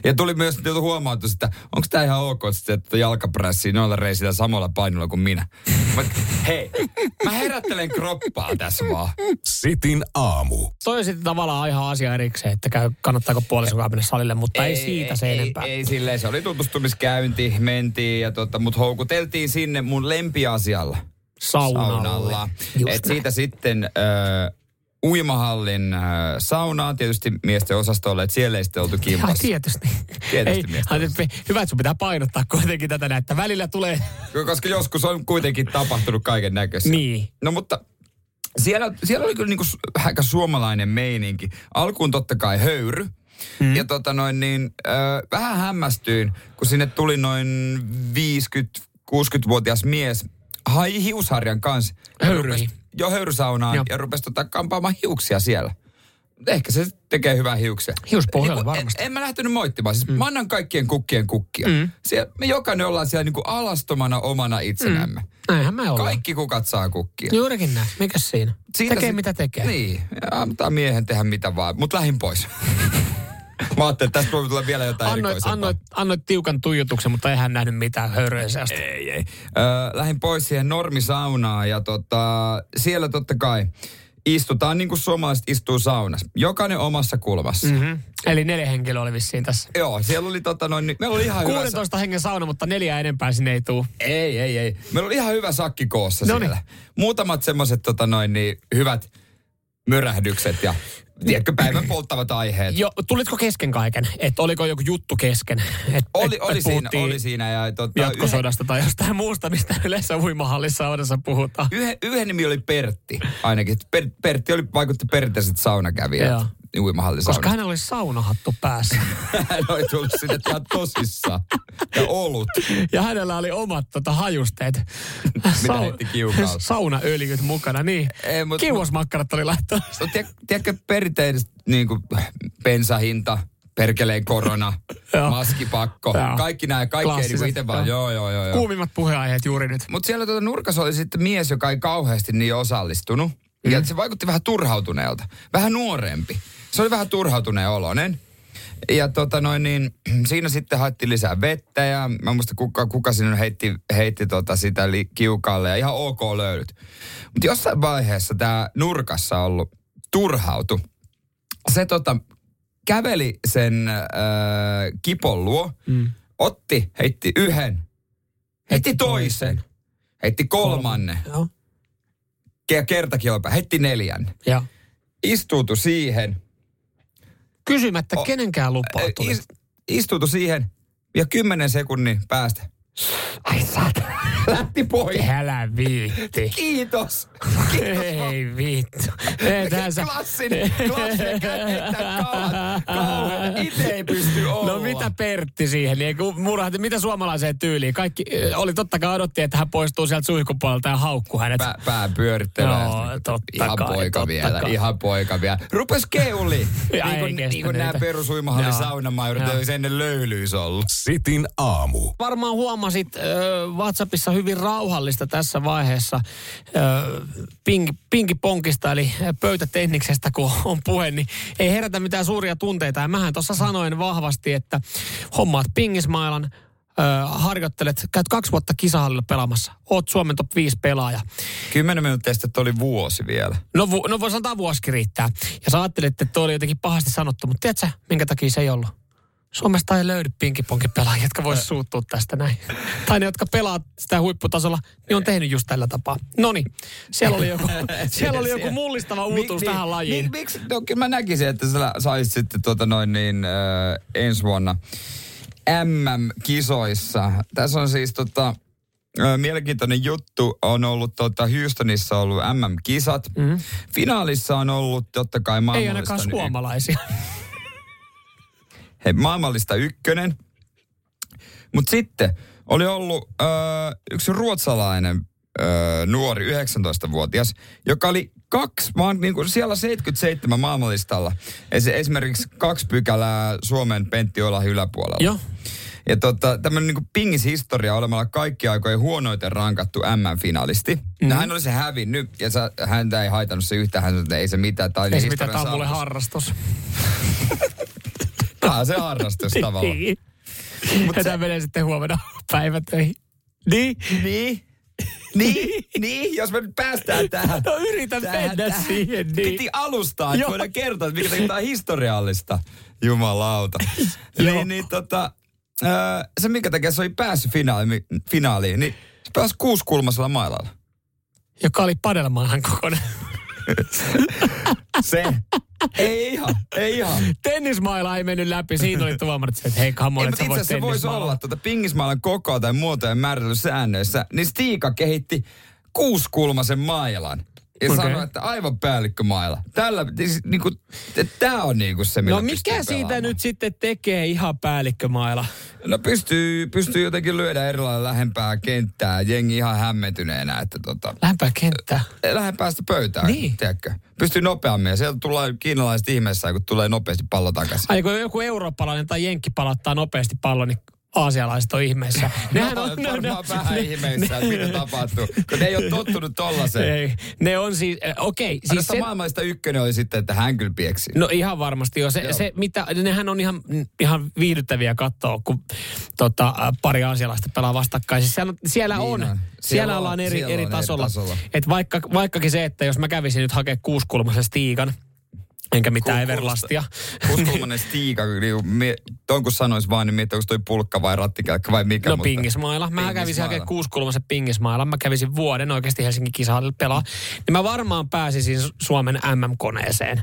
Ja tuli myös huomautus, että onko tämä ihan ok, että jalkaprässii noilla reisillä samalla painolla kuin minä. Mä, hei, mä herättelen kroppaa tässä vaan. Sitin aamu. Toi on sitten tavallaan ihan asia erikseen, että käy, kannattaako puolisokaa mennä salille, mutta ei, ei siitä se ei, enempää. Ei, ei silleen, se oli tutustumiskäynti, mentiin ja tota, mut houkuteltiin sinne mun lempiasialla. Saunalle. Saunalla. Et siitä sitten... Öö, uimahallin äh, saunaan, tietysti miesten osastolle, että siellä ei sitten oltu kimpassa. Tietysti. Tietysti ei, hyvä, että sun pitää painottaa kuitenkin tätä näin, että välillä tulee... Koska joskus on kuitenkin tapahtunut kaiken näköistä. Niin. No mutta siellä, siellä oli kyllä niinku aika suomalainen meininki. Alkuun totta kai höyry. Hmm. Ja tota noin niin, äh, vähän hämmästyin, kun sinne tuli noin viisikymmentä-kuusikymmentävuotias mies hai hiusharjan kanssa. Höyryihin. Joo, höyrysaunaan ja, ja rupesi tota kampaamaan hiuksia siellä. Ehkä se tekee hyvää hiuksia. Hiuspohjalla niin, varmasti. En, en mä lähtenyt moittimaan. Siis mm. Mä annan kaikkien kukkien kukkia. Mm. Siellä, me jokainen ollaan siellä niinku alastomana omana itsenämme. Mm. Näinhän me ollaan. Kaikki kukat saa kukkia. Juurikin näin. Mikäs siinä? Siitä tekee sit, mitä tekee. Niin. Ja antaa miehen tehdä mitä vaan. Mut lähdin pois. Mä ajattelin, että tästä voi tulla vielä jotain annoit, erikoisempaa. Annoit, annoit tiukan tuijotuksen, mutta eihän nähnyt mitään höyryä seasta. Ei, ei. Ö, lähdin pois siihen normisaunaan ja tota, siellä totta kai istutaan niin kuin suomalaiset istuu saunassa. Jokainen omassa kulmassa. Mm-hmm. Eli neljä henkilöä oli vissiin tässä. Joo, siellä oli tota noin... Meillä oli ihan kuusitoista hyvä... hengen sauna, mutta neljä enempää sinne ei tule. Ei, ei, ei. Meillä oli ihan hyvä sakki koossa Noniin. Siellä. Muutamat semmoiset tota noin niin hyvät mörähdykset ja... Tiedätkö, päivän polttavat aiheet. Joo, tulitko kesken kaiken? Että oliko joku juttu kesken? Et, oli, et, oli, et siinä, oli siinä. Ja tota, jatkosodasta yhden... tai jostain muusta, mistä yleensä uimahallissa saunassa puhutaan. Yhden, yhden nimi oli Pertti ainakin. Per, Pertti oli, vaikutti perinteiset saunakävijät uimahallisaunasta. Koska hänellä oli saunahattu päässä. Hän oli tullut sinne ihan tosissaan. Ja olut. Ja hänellä oli omat tota, hajusteet. Mitä heitti kiukaalta. Saunaöljyt mukana, niin. Ei, mut, kiuosmakkarat oli laittanut. No, tiedätkö, perinteisesti niin kuin bensahinta, perkeleen korona, maskipakko, kaikki nämä, kaikki ei niin itse vaan, joo, joo, joo. Kuumimmat puheenaiheet juuri nyt. Mutta siellä tuota nurkassa oli sitten mies, joka ei kauheasti niin osallistunut. Mm. Ja se vaikutti vähän turhautuneelta, vähän nuorempi. Se oli vähän turhautuneen oloinen. Ja tota noin niin, siinä sitten haettiin lisää vettä ja mä muistan kuka, kuka sinne heitti, heitti tota sitä li, kiukaalle ja ihan ok löydyt. Mutta jossain vaiheessa tämä nurkassa ollut turhautu. Se tota, käveli sen äh, kipon luo, mm. otti, heitti yhden, heitti, heitti toisen, toisen, heitti kolmannen, Kolm. kertakin olipa, heitti neljän, ja. Istuutui siihen. Kysymättä o, kenenkään lupaa tuli. Is, istuutui siihen ja kymmenen sekunnin päästä. Ai saatana. Lähti pois. Älä viitti. Kiitos. Kiitos. Ei viittu. Klassinen, klassinen kättä kauan. Kauan. Itse ei pysty olla. No mitä Pertti siihen? Niin murahti, mitä suomalaiseen tyyliin? Kaikki oli totta kai odotti, että hän poistuu sieltä suihkupuolelta ja haukkuu hänet. Pää, pää pyörittelee. No, totta ihan kai. Poika totta vielä, kai. Ihan poika vielä. Rupes keuli. Niin kuin nämä perusuimahallin saunamaiurit olisi ennen löylyys ollut. Sitin aamu. Varmaan huomasit öö, WhatsAppissa hyvin rauhallista tässä vaiheessa öö, pink, pinkiponkista eli pöytätenniksestä, kun on puhe, niin ei herätä mitään suuria tunteita. Ja mähän tuossa sanoin vahvasti, että hommaat pingismailan, öö, harjoittelet, käyt kaksi vuotta kisahallilla pelaamassa. Oot Suomen top viisi pelaaja. Kymmenen minuuttia sitten oli vuosi vielä. No, vu- no voi sanotaan vuosikin riittää. Ja sä ajattelit, että toi oli jotenkin pahasti sanottu, mutta tiedätkö minkä takia se ei ollut? Suomesta ei löydy pinkiponkipelaajia, jotka voisi suuttua tästä näin. Tai ne, jotka pelaa sitä huipputasolla, niin on tehnyt just tällä tapaa. Noniin, siellä oli joku, siellä oli joku mullistava uutuus mi, tähän mi, lajiin. Mi, miksi? No, kyllä mä näkisin, että sä saisit sitten tuota noin niin äh, ensi vuonna M M-kisoissa. Tässä on siis tota mielenkiintoinen juttu on ollut, tuota, Houstonissa on ollut M M-kisat. Mm-hmm. Finaalissa on ollut totta kai maailmallista... Ei ainakaan suomalaisia. Y- Hei, maailmallista ykkönen. Mutta sitten oli ollut öö, yksi ruotsalainen öö, nuori, yhdeksäntoistavuotias, joka oli kaksi, maan, niin kuin siellä seitsemänkymmentäseitsemän maailmanlistalla. Esimerkiksi kaksi pykälää Suomen Pentti Olahi yläpuolella. Joo. Ja tota, tämmöinen niinku pingishistoria olemalla kaikki aikojen huonoiten rankattu M M-finaalisti. Mm. Hän oli se hävinnyt ja sä, häntä ei haitannut se yhtään. Hän sanoi, että ei se mitään. Ei niin se mitään, tämä on mulle harrastus. Tämä on se harrastus tavallaan. Mut ja tämä menee sitten huomenna päivätöihin. Niin? Niin? Niin, niin, jos me nyt päästään tähän. No yritän mennä siihen. Niin. Piti alustaa, että voidaan kertoa, että mikä tämä on historiallista. Jumalauta. Niin, niin tota... Öö, se minkä takia se oli päässyt finaali, finaaliin, niin se pääsi kuuskulmaisella mailalla. Joka oli padelmaahan kokonaan. Se. Ei ihan, ei ihan. Tennismaila ei mennyt läpi, siinä oli tuomarit, että hei kamon, että sä voit tennismailla. Itse asiassa voisi olla tuota pingismailan kokoa tai muotojen määritellysäännöissä, niin Stiga kehitti kuuskulmaisen mailan. Ja okay. Sanoi, että aivan päällikkömailla. Tällä, niin kuin, tämä on niin kuin se, millä no mikä siitä pelaamaan. Nyt sitten tekee ihan päällikkömailla? No pystyy, pystyy jotenkin lyödä erilailla lähempää kenttää. Jengi ihan hämmentyneenä. Että tota, lähempää kenttää? Lähempäästä pöytään, niin. Tiedätkö? Pystyy nopeammin ja sieltä tulee kiinalaiset ihmeessä, kun tulee nopeasti pallo takaisin. Ai kun joku eurooppalainen tai jenkki palattaa nopeasti pallon, niin... Aasialaiset on ihmeissä. Nehän on varmaan ne, vähän ne, ihmeissä, ne, mitä tapahtuu. Kun ne ei ole tottunut tollaseen. Ei, ne on siis, okei. Okay, siis maailmallista ykkönen oli sitten, että hän kyllä pieksi. No ihan varmasti jo. Se, joo. Se, mitä, nehän on ihan, ihan viihdyttäviä katsoa, kun tota, pari aasialaista pelaa vastakkain. Siis siellä, siellä niin on, on. Siellä, siellä ollaan eri, siellä eri tasolla. Eri tasolla. Et vaikka, vaikkakin se, että jos mä kävisin nyt hakemaan kuuskulmaisen Stigan, enkä mitään Everlastia. Kuuskulmainen Stiga, niin ton kun sanois vaan, niin miettii, onko toi pulkka vai rattikelkka vai mikä. No mutta... pingismailla. Mä pingismailla. kävisin oikein kuuskulmaisen pingismailla. Mä kävisin vuoden oikeasti Helsingin kisalla pelaa. Niin mä varmaan pääsisin Suomen M M-koneeseen.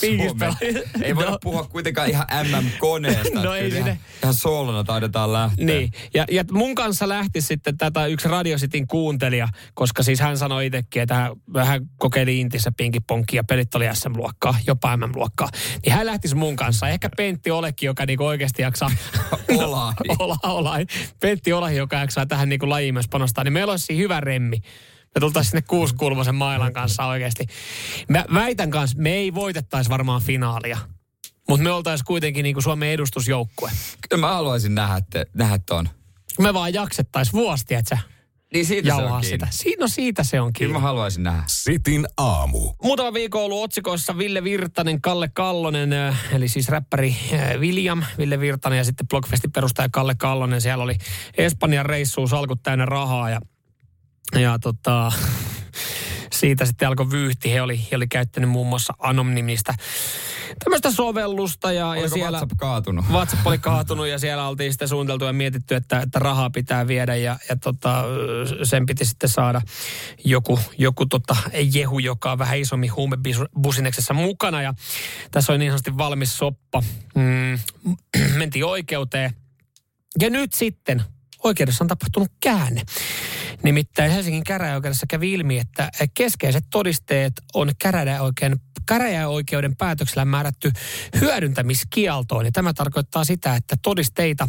Pingispela. Ei voida no. puhua kuitenkaan ihan M M-koneesta. No ei ihan, ihan solona taidetaan lähteä. Niin. Ja, ja mun kanssa lähti sitten tätä yksi Radio Cityn kuuntelija, koska siis hän sanoi itsekin, että hän, hän kokeili Intissä pinkiponkia, pelit oli S M-luokkaa, jopa M M-luokkaa. Niin hän lähtisi mun kanssa. Ehkä Pentti Olekin, joka niinku oikeasti jaksaa... Olahi. Ola, Olahi. Pentti Olahi, joka jaksaa tähän niinku lajiin myös panostaa. Niin meillä olisi hyvä remmi. Me tultaisiin sinne kuuskulmaisen mailan kanssa oikeasti. Mä väitän kanssa, me ei voitettaisi varmaan finaalia. Mutta me oltaisiin kuitenkin niin kuin Suomen edustusjoukkue. Kyllä mä haluaisin nähdä, te, nähdä ton. Me vaan jaksettaisiin vuosi, tietsä? Niin siitä jauhaa se on sitä. Kiinni. No siitä se on kiinni. Kyllä mä haluaisin nähdä. Sitin aamu. Muutama viikko ollut otsikoissa Ville Virtanen, Kalle Kallonen, eli siis räppäri William, Ville Virtanen ja sitten Blockfestin perustaja Kalle Kallonen. Siellä oli Espanjan reissuun salkut täynnä rahaa ja Ja tota, siitä sitten alkoi vyyhti. He oli, he oli käyttänyt muun muassa Anom-nimistä tämmöistä sovellusta. Ja, ja siellä WhatsApp kaatunut? WhatsApp oli kaatunut ja siellä oltiin sitten suunniteltu ja mietitty, että, että rahaa pitää viedä. Ja, ja tota, sen piti sitten saada joku, joku tota, jehu, joka on vähän isommin huumebusineksessa mukana. Ja tässä oli niin sanotusti valmis soppa. Mm, mentiin oikeuteen. Ja nyt sitten oikeudessa on tapahtunut käänne. Nimittäin Helsingin käräjäoikeudessa kävi ilmi, että keskeiset todisteet on käräjäoikeuden, käräjäoikeuden päätöksellä määrätty hyödyntämiskieltoon. Ja tämä tarkoittaa sitä, että todisteita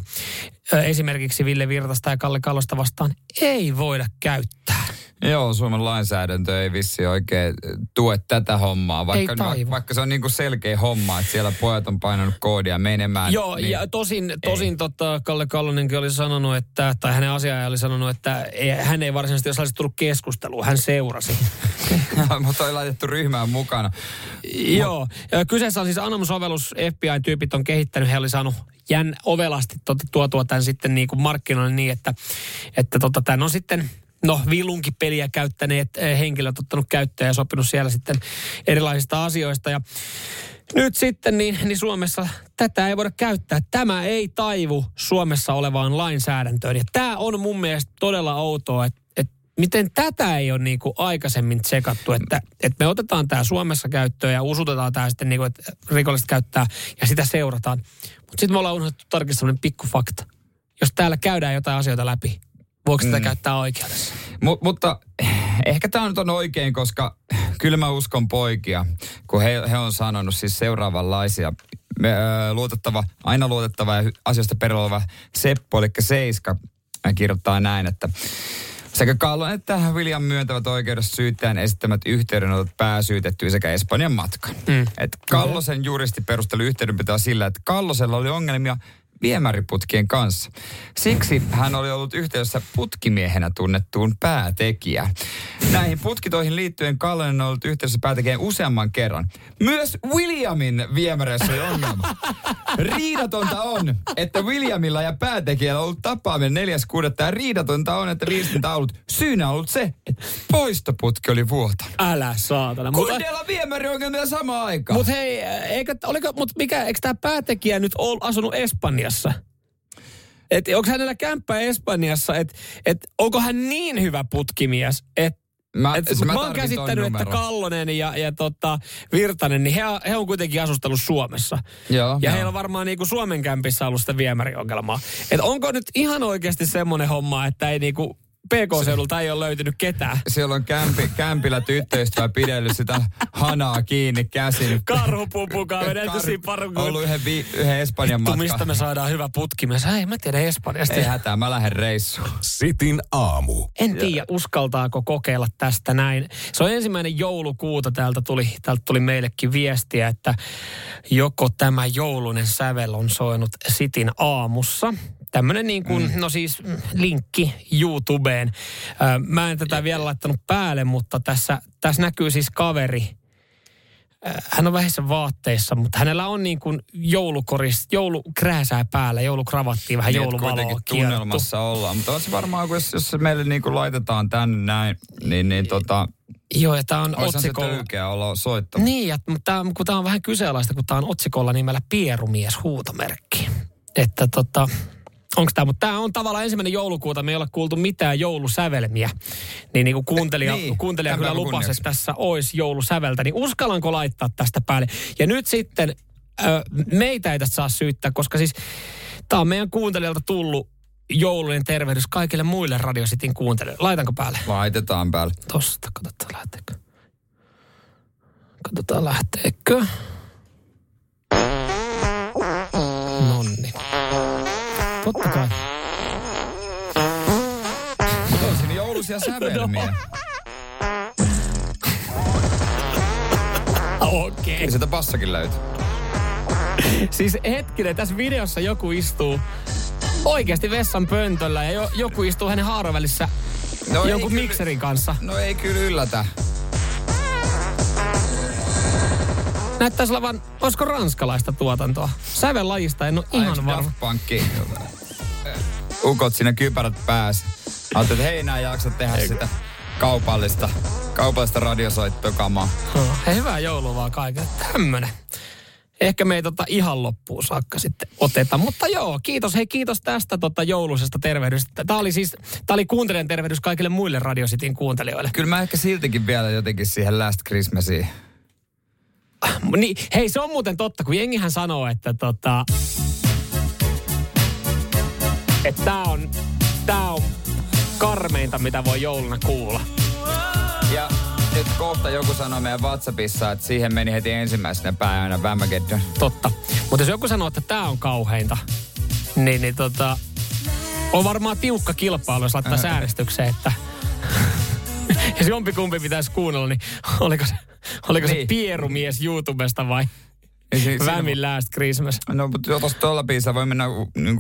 esimerkiksi Ville Virtasta ja Kalle Kallosta vastaan ei voida käyttää. Joo, Suomen lainsäädäntö ei vissi oikein tue tätä hommaa, vaikka, va, vaikka se on niin kuin selkeä homma, että siellä pojat on painanut koodia menemään. Joo, niin ja tosin, tosin tota, Kalle Kallonenkin oli sanonut, että, tai hänen asiaaja oli sanonut, että ei, hän ei varsinaisesti olisi tullut keskustelua, hän seurasi. Mutta oli laitettu ryhmään mukana. Joo, kyseessä on siis Anom-sovellus, F B I-tyypit on kehittänyt, he oli saanut... Jän ovelasti tuotua tämän sitten niin kuin markkinoille niin, että, että tota, tämän on sitten no, vilunkipeliä käyttäneet henkilöt ottanut käyttöön ja sopinut siellä sitten erilaisista asioista. Ja nyt sitten niin, niin Suomessa tätä ei voida käyttää. Tämä ei taivu Suomessa olevaan lainsäädäntöön. Ja tämä on mun mielestä todella outoa, että, että miten tätä ei ole niin kuin aikaisemmin tsekattu, että, että me otetaan tämä Suomessa käyttöön ja usutetaan tämä sitten, niin kuin, että rikolliset käyttää ja sitä seurataan. Mutta sitten me ollaan unohdettu tarkistaa sellainen pikkufakta. Jos täällä käydään jotain asioita läpi, voiko sitä mm. käyttää oikeudessa? M- mutta ehkä tämä nyt on oikein, koska kyllä mä uskon poikia, kun he, he on sanonut siis seuraavanlaisia. Me, ö, luotettava, aina luotettava ja asioista perillä oleva Seppo, eli Seiska, kirjoittaa näin, että sekä Kallonen että William myöntävät oikeudessa syyttäjän esittämät yhteydenotot pääsyytettyyn sekä Espanjan matkan. Mm. Et Kallosen juristi perusteli yhteydenpitoa sillä, että Kallosella oli ongelmia viemäriputkien kanssa. Siksi hän oli ollut yhteydessä putkimiehenä tunnettuun päätekijään. Näihin putkitoihin liittyen Kallonen on ollut yhteydessä päätekijän useamman kerran. Myös Williamin viemäreissä oli ongelma. Riidatonta on, että Williamilla ja päätekijällä on ollut tapaaminen neljäs kuudetta ja riidatonta on, että viestintä on ollut. Syynä on ollut se, että poistoputki oli vuotanut. Älä saatana. Kundella mutta... viemäriongelmia samaan aikaan. Mutta hei, eikö, oliko, mut mikä, eikö tämä päätekijä nyt ole asunut Espanjassa? Et onko hänellä kämppää Espanjassa, että et, onko hän niin hyvä putkimies, että mä, et, mä, mä oon käsittänyt, että Kallonen ja, ja tota Virtanen, niin he, he on kuitenkin asustellut Suomessa. Joo, ja jo. Heillä on varmaan niinku Suomen kämpissä ollut sitä viemäriongelmaa. Että onko nyt ihan oikeasti semmoinen homma, että ei niinku... P K-seudulta ei ole löytynyt ketään. Siellä on kämpi, kämpillä tyttöystävä pidellyt sitä hanaa kiinni käsin. Karhupupukaa vedetty siinä parkuun. Ollut yhden, vi- yhden Espanjan matkan. Mistä me saadaan hyvä putki? Mä sanoin, en mä tiedä Espanjasta. Ei hätää, mä lähden reissuun. Sitin aamu. En tiedä, uskaltaako kokeilla tästä näin. Se on ensimmäinen joulukuuta. Täältä tuli, täältä tuli meillekin viestiä, että joko tämä joulunen sävel on soinut Sitin aamussa. Tämmöinen niin kuin, mm. no siis linkki YouTubeen. Mä en tätä vielä laittanut päälle, mutta tässä, tässä näkyy siis kaveri. Hän on vähissä vaatteissa, mutta hänellä on niin kuin joulukoris, joulukrääsää päällä, joulukravattiin, vähän niin, jouluvaloa kuitenkin kiertu. Tunnelmassa ollaan, mutta on se varmaan, jos, jos meille niin kuin laitetaan tänne näin, niin, niin tota... Joo, ja tämä on otsikolla. Se töykeä olla soittamassa. Niin, ja, mutta kun tämä on vähän kyseenalaista, kun tämä on otsikolla nimellä Pierumies huutomerkki. Että tota... Onko tämä? Mutta tämä on tavallaan ensimmäinen joulukuuta. Me ei ole kuultu mitään joulusävelmiä. Niin, niin kuin kuuntelija, niin, kuuntelija kyllä lupasi, että tässä olisi joulusäveltä. Niin uskallanko laittaa tästä päälle? Ja nyt sitten ö, meitä ei tästä saa syyttää, koska siis tämä on meidän kuuntelijalta tullut joulujen tervehdys kaikille muille Radio Cityn kuuntelijoille. Laitanko päälle? Laitetaan päälle. Tosta, katsotaan lähteekö. Katsotaan lähteekö. Nonni. Totta kai. Mutta on siinä jouluisia sävelmiä. Okei. Okay. Sieltä passakin löytyy. Siis hetkinen, tässä videossa joku istuu oikeasti vessan pöntöllä ja jo, joku istuu hänen haarojen välissä no jonkun kyllä, mikserin kanssa. No ei kyllä yllätä. Näyttäisi olevan, olisiko ranskalaista tuotantoa? Sävellajista en ole ihan varma. Daft Punkki. Ukot siinä kypärät päässä. Ajattelin, että hei nää jaksa tehdä Eikö? sitä kaupallista, kaupallista radiosoittokamaa. Hei, hyvää joulua vaan kaikille. Tämmönen. Ehkä me ei tota ihan loppuun saakka sitten oteta. Mutta joo, kiitos. Hei, kiitos tästä tota joulusesta tervehdystä. Tämä oli siis, tämä oli kuuntelijan tervehdys kaikille muille Radio Cityn kuuntelijoille. Kyllä mä ehkä siltikin vielä jotenkin siihen Last Christmasiin. Niin, hei, se on muuten totta, kun jengihän sanoo, että tota, että tää on, tää on karmeinta, mitä voi jouluna kuulla. Ja nyt kohta joku sanoo meidän WhatsAppissa, että siihen meni heti ensimmäisenä päivänä Vämägeddon. Totta. Mutta jos joku sanoo, että tää on kauheinta, niin, niin tota, on varmaan tiukka kilpailu, jos laittaa sääristykseen, että... Jos jompikumpi pitäisi kuunnella, niin oliko se, oliko niin. se Pierumies YouTubesta vai si- Vämin Last Christmas? No, mutta tuossa tuolla biisissä voi mennä niin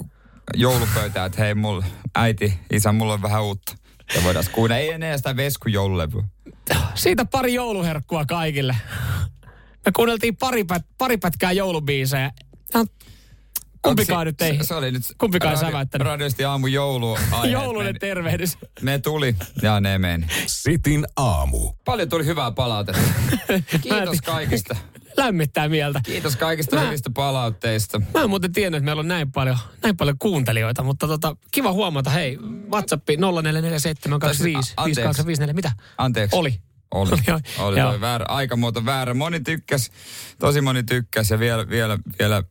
joulupöytään, että hei mulle, äiti, isä, mulla on vähän uutta. Ja voidaan kuunnella. Ei enää sitä veskujoululevyä. Siitä pari jouluherkkua kaikille. Me kuunneltiin pari, pät, pari pätkää joulubiisejä. Kumpikaan nyt ei. Se, se oli nyt kumpikaan radio, säväyttänyt. Radiosti aamu joulu. Joulunen tervehdys. Ne tuli ja ne meni. Sitin aamu. Paljon tuli hyvää palautetta. Kiitos kaikista. Lämmittää mieltä. Kiitos kaikista mä, hyvistä palautteista. Mä en muuten tiennyt, että meillä on näin paljon, näin paljon kuuntelijoita, mutta tota, kiva huomata. Hei, WhatsApp nolla neljä neljä seitsemän kaksi viisi viisi kaksi viisi neljä. Mitä? Anteeksi. Oli. Oli, oli, oli, oli väärä. Aikamuoto väärä. Moni tykkäs, tosi moni tykkäs ja vielä, vielä, vielä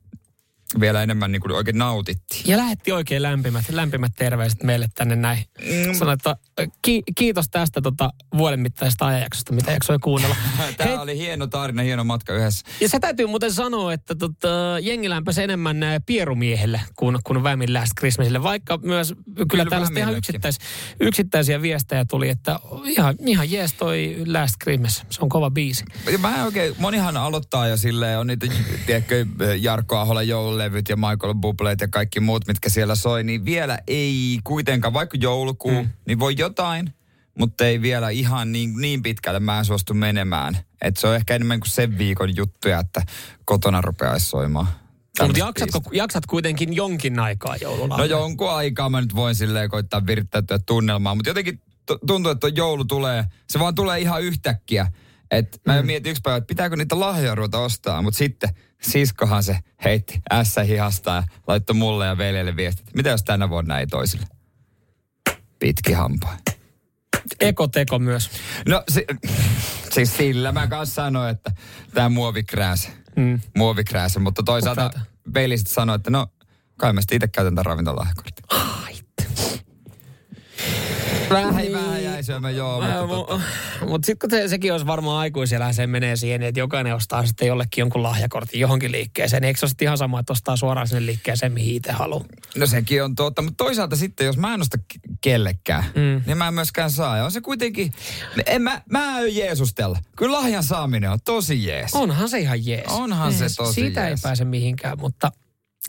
vielä enemmän niin kuin oikein nautittiin. Ja lähetti oikein lämpimät, lämpimät terveiset meille tänne näin. Mm. Sanoin, että ki- kiitos tästä tota, vuoden mittaisesta ajanjaksosta, mitä jaksoi kuunnella. Tämä He... oli hieno tarina, hieno matka yhdessä. Ja se täytyy muuten sanoa, että tota, jengi lämpöisi enemmän pierumiehelle kuin, kuin vämin last Christmasille. Vaikka myös kyllä, kyllä tällaista ihan yksittäis, yksittäisiä viestejä tuli, että ihan, ihan jees toi Last Christmas. Se on kova biisi. Mä oikein, monihan aloittaa jo silleen, on niitä, tiedätkö, Jarkko Ahola joululevyt ja Michael Bublé ja kaikki muut, mitkä siellä soi, niin vielä ei kuitenkaan, vaikka joulukuu, mm. niin voi jotain, mutta ei vielä ihan niin, niin pitkälle mä en suostu menemään. Että se on ehkä enemmän kuin sen viikon juttuja, että kotona rupeaisi soimaan. Mutta jaksatko, jaksat kuitenkin jonkin aikaa jouluna? No jonkun aikaa mä nyt voin silleen koittaa virittäytyä tunnelmaa, mutta jotenkin tuntuu, että joulu tulee, se vaan tulee ihan yhtäkkiä. Et mä mm. mietin yksi päivä, että pitääkö niitä lahjoja ruveta ostaa, mutta sitten siskohan se heitti ässä hihasta ja laittoi mulle ja veljelle viestit. Mitä jos tänä vuonna ei toisille? Pitki hampaa. Ekoteko myös. No si- siis sillä mä kanssa sanoin, että tää muovikrääsä. Mm. Muovikrääsä, mutta toisaalta veli sitten sanoi, että no kai mä sitten itse käytän tämän ravintolahjakortin. Vähän ei vähän jäi syömään, joo. Mutta mut sitten se, sekin olisi varmaan aikuisella, se menee siihen, että jokainen ostaa sitten jollekin jonkun lahjakortin johonkin liikkeeseen. Eikö se ole sitten ihan sama, että ostaa suoraan sinne liikkeeseen, mihin itse haluaa? No sekin on totta, mutta toisaalta sitten, jos mä en osta kellekään, mm. niin mä en myöskään saa. Ja on se kuitenkin, en mä, mä en jeesustella. Kyllä lahjan saaminen on tosi jees. Onhan se ihan jees. Onhan jees. Se tosi siitä jees. Siitä ei pääse mihinkään, mutta...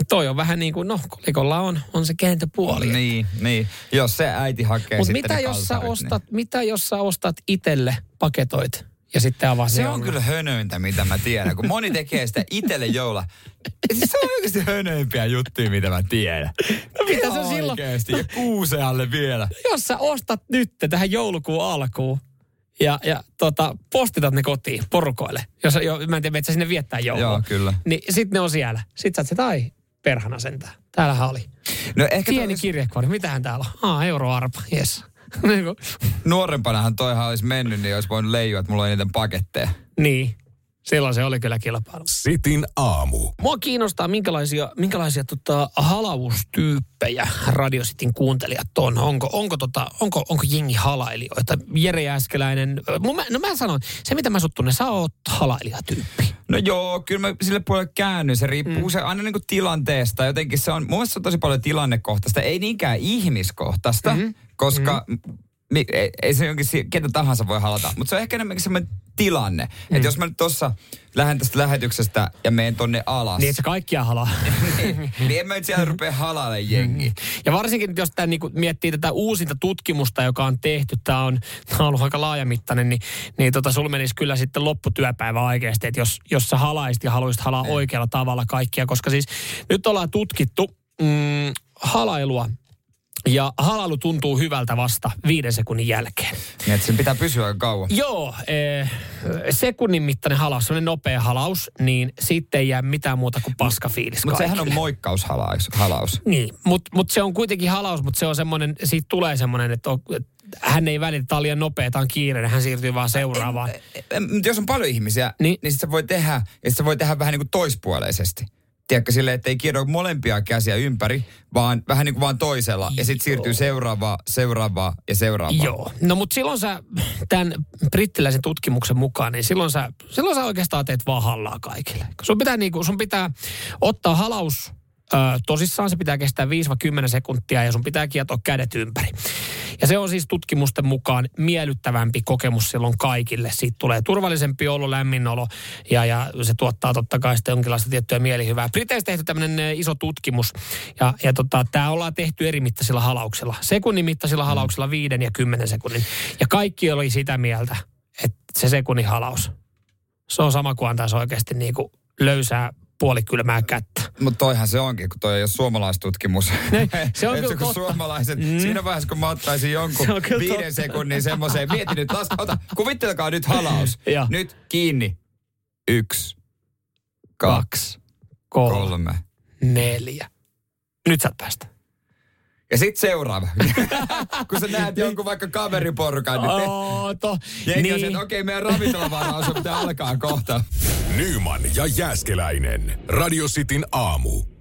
Toi on vähän niin kuin, no, kolikolla on, on se kääntöpuoli. Niin, niin. Jos se äiti hakee mut sitten mitä jos kaltarit, ostat, niin. Mitä jos sä ostat itselle paketoit ja sitten avaa se Se on joulun. Kyllä hönöintä, mitä mä tiedän, kun moni tekee sitä itselle joulua. Se on oikeasti hönöimpiä juttuja, mitä mä tiedän. No mitä se silloin? Ja kuusealle vielä. Jos sä ostat nyt tähän joulukuun alkuun. Ja, ja tota, postitat ne kotiin porukoille. Jos, jo, mä en tiedä, että sinne viettää joulua. Joo, kyllä. Niin sit ne on siellä. Sit sä oot se, tai perhana sentään. Täällähän oli. No, ehkä pieni olisi... kirjekuori. Mitähän täällä on? Aa, euroarpa. Jes. Nuorempanahan toihan olisi mennyt, niin olisi voinut leijua, että mulla on eniten paketteja. Niin. Silloin se oli kyllä kilpailu. Sitin aamu. Mua kiinnostaa, minkälaisia, minkälaisia tota, halaustyyppejä Radio Cityn kuuntelijat on. Onko, onko, tota, onko, onko jengi halailijoita? Jere Jääskeläinen, mä, no mä sanon, se mitä mä sut tunnen, sä oot halailijatyyppi. No joo, kyllä mä sille puolelle käännyin. Se riippuu mm. se aina niinku tilanteesta. Jotenkin se on, mun mielestä se on tosi paljon tilannekohtaista, ei niinkään ihmiskohtaista, mm-hmm. koska... Mm-hmm. Mi, ei, ei se jonkin, ketä tahansa voi halata, mutta se on ehkä enemmänkin semmoinen tilanne. Mm. Että jos mä nyt tossa lähden tästä lähetyksestä ja menen tonne alas. Niin, että se kaikkia halaa. niin, niin en mä nyt siellä rupea halalle jengi. Ja varsinkin jos tää niinku miettii tätä uusinta tutkimusta, joka on tehty, tää on, tää on ollut aika laajamittainen, niin, niin tota, sulla menisi kyllä sitten lopputyöpäivä oikeasti, että jos, jos sä halaisit ja haluaisit halaa mm. oikealla tavalla kaikkia, koska siis nyt ollaan tutkittu mm, halailua. Ja halailu tuntuu hyvältä vasta viiden sekunnin jälkeen. Niin, että sen pitää pysyä aika kauan. Joo, eh, sekunnin mittainen halaus, semmoinen nopea halaus, niin sitten ei jää mitään muuta kuin paskafiilis kaikille. Mutta sehän on moikkaushalaus. Halaus. Niin, mutta mut se on kuitenkin halaus, mutta se on semmoinen, siitä tulee semmoinen, että on, hän ei välitä, tämä on liian nopea, tämä on kiireinen, hän siirtyy vaan seuraavaan. En, en, en, jos on paljon ihmisiä, niin, niin sitten se voi tehdä, ja sit se voi tehdä vähän niin kuin toispuoleisesti. Tiedätkö silleen, että ei kierro molempia käsiä ympäri, vaan vähän niin kuin vaan toisella. Ja sitten siirtyy seuraavaa, seuraavaa ja seuraavaa. Joo. No mutta silloin sä, tämän brittiläisen tutkimuksen mukaan, niin silloin sä, silloin sä oikeastaan teet vaan hallaa kaikille. Sun pitää, niin kuin, sun pitää ottaa halaus ö, tosissaan, se pitää kestää viisi kymmenen sekuntia ja sun pitää kietoa kädet ympäri. Ja se on siis tutkimusten mukaan miellyttävämpi kokemus silloin kaikille. Siitä tulee turvallisempi olo, lämmin olo ja, ja se tuottaa totta kai sitten jonkinlaista tiettyä mielihyvää. Briteissä tehty tämmöinen iso tutkimus ja, ja tota, tämä ollaan tehty eri mittaisilla halauksilla. Sekunnin mittaisilla halauksilla viiden ja kymmenen sekunnin. Ja kaikki oli sitä mieltä, että se sekunnin halaus, se on sama kuin antaisi oikeasti niin kuin löysää puolikylmää kättä. Mutta toihan se onkin, kun toi ei ole suomalaistutkimus. Ne, se on kyllä totta. Suomalaiset, mm. siinä vaiheessa, kun mä ottaisin jonkun viiden totta. sekunnin semmoiseen, mieti nyt, lasta, ota, kuvittelkaa nyt halaus. Nyt kiinni. Yksi, kaksi, kolme, kolme. neljä. Nyt sä et päästä. Ja sit seuraava. Kun sä näet jonkun vaikka kaveriporukan, niin Ooto, jengi on niin. Sen, okei, okay, meidän ravintolavaraus on, pitää alkaa kohta. Nyyman ja Jääskeläinen. Radio Cityn aamu.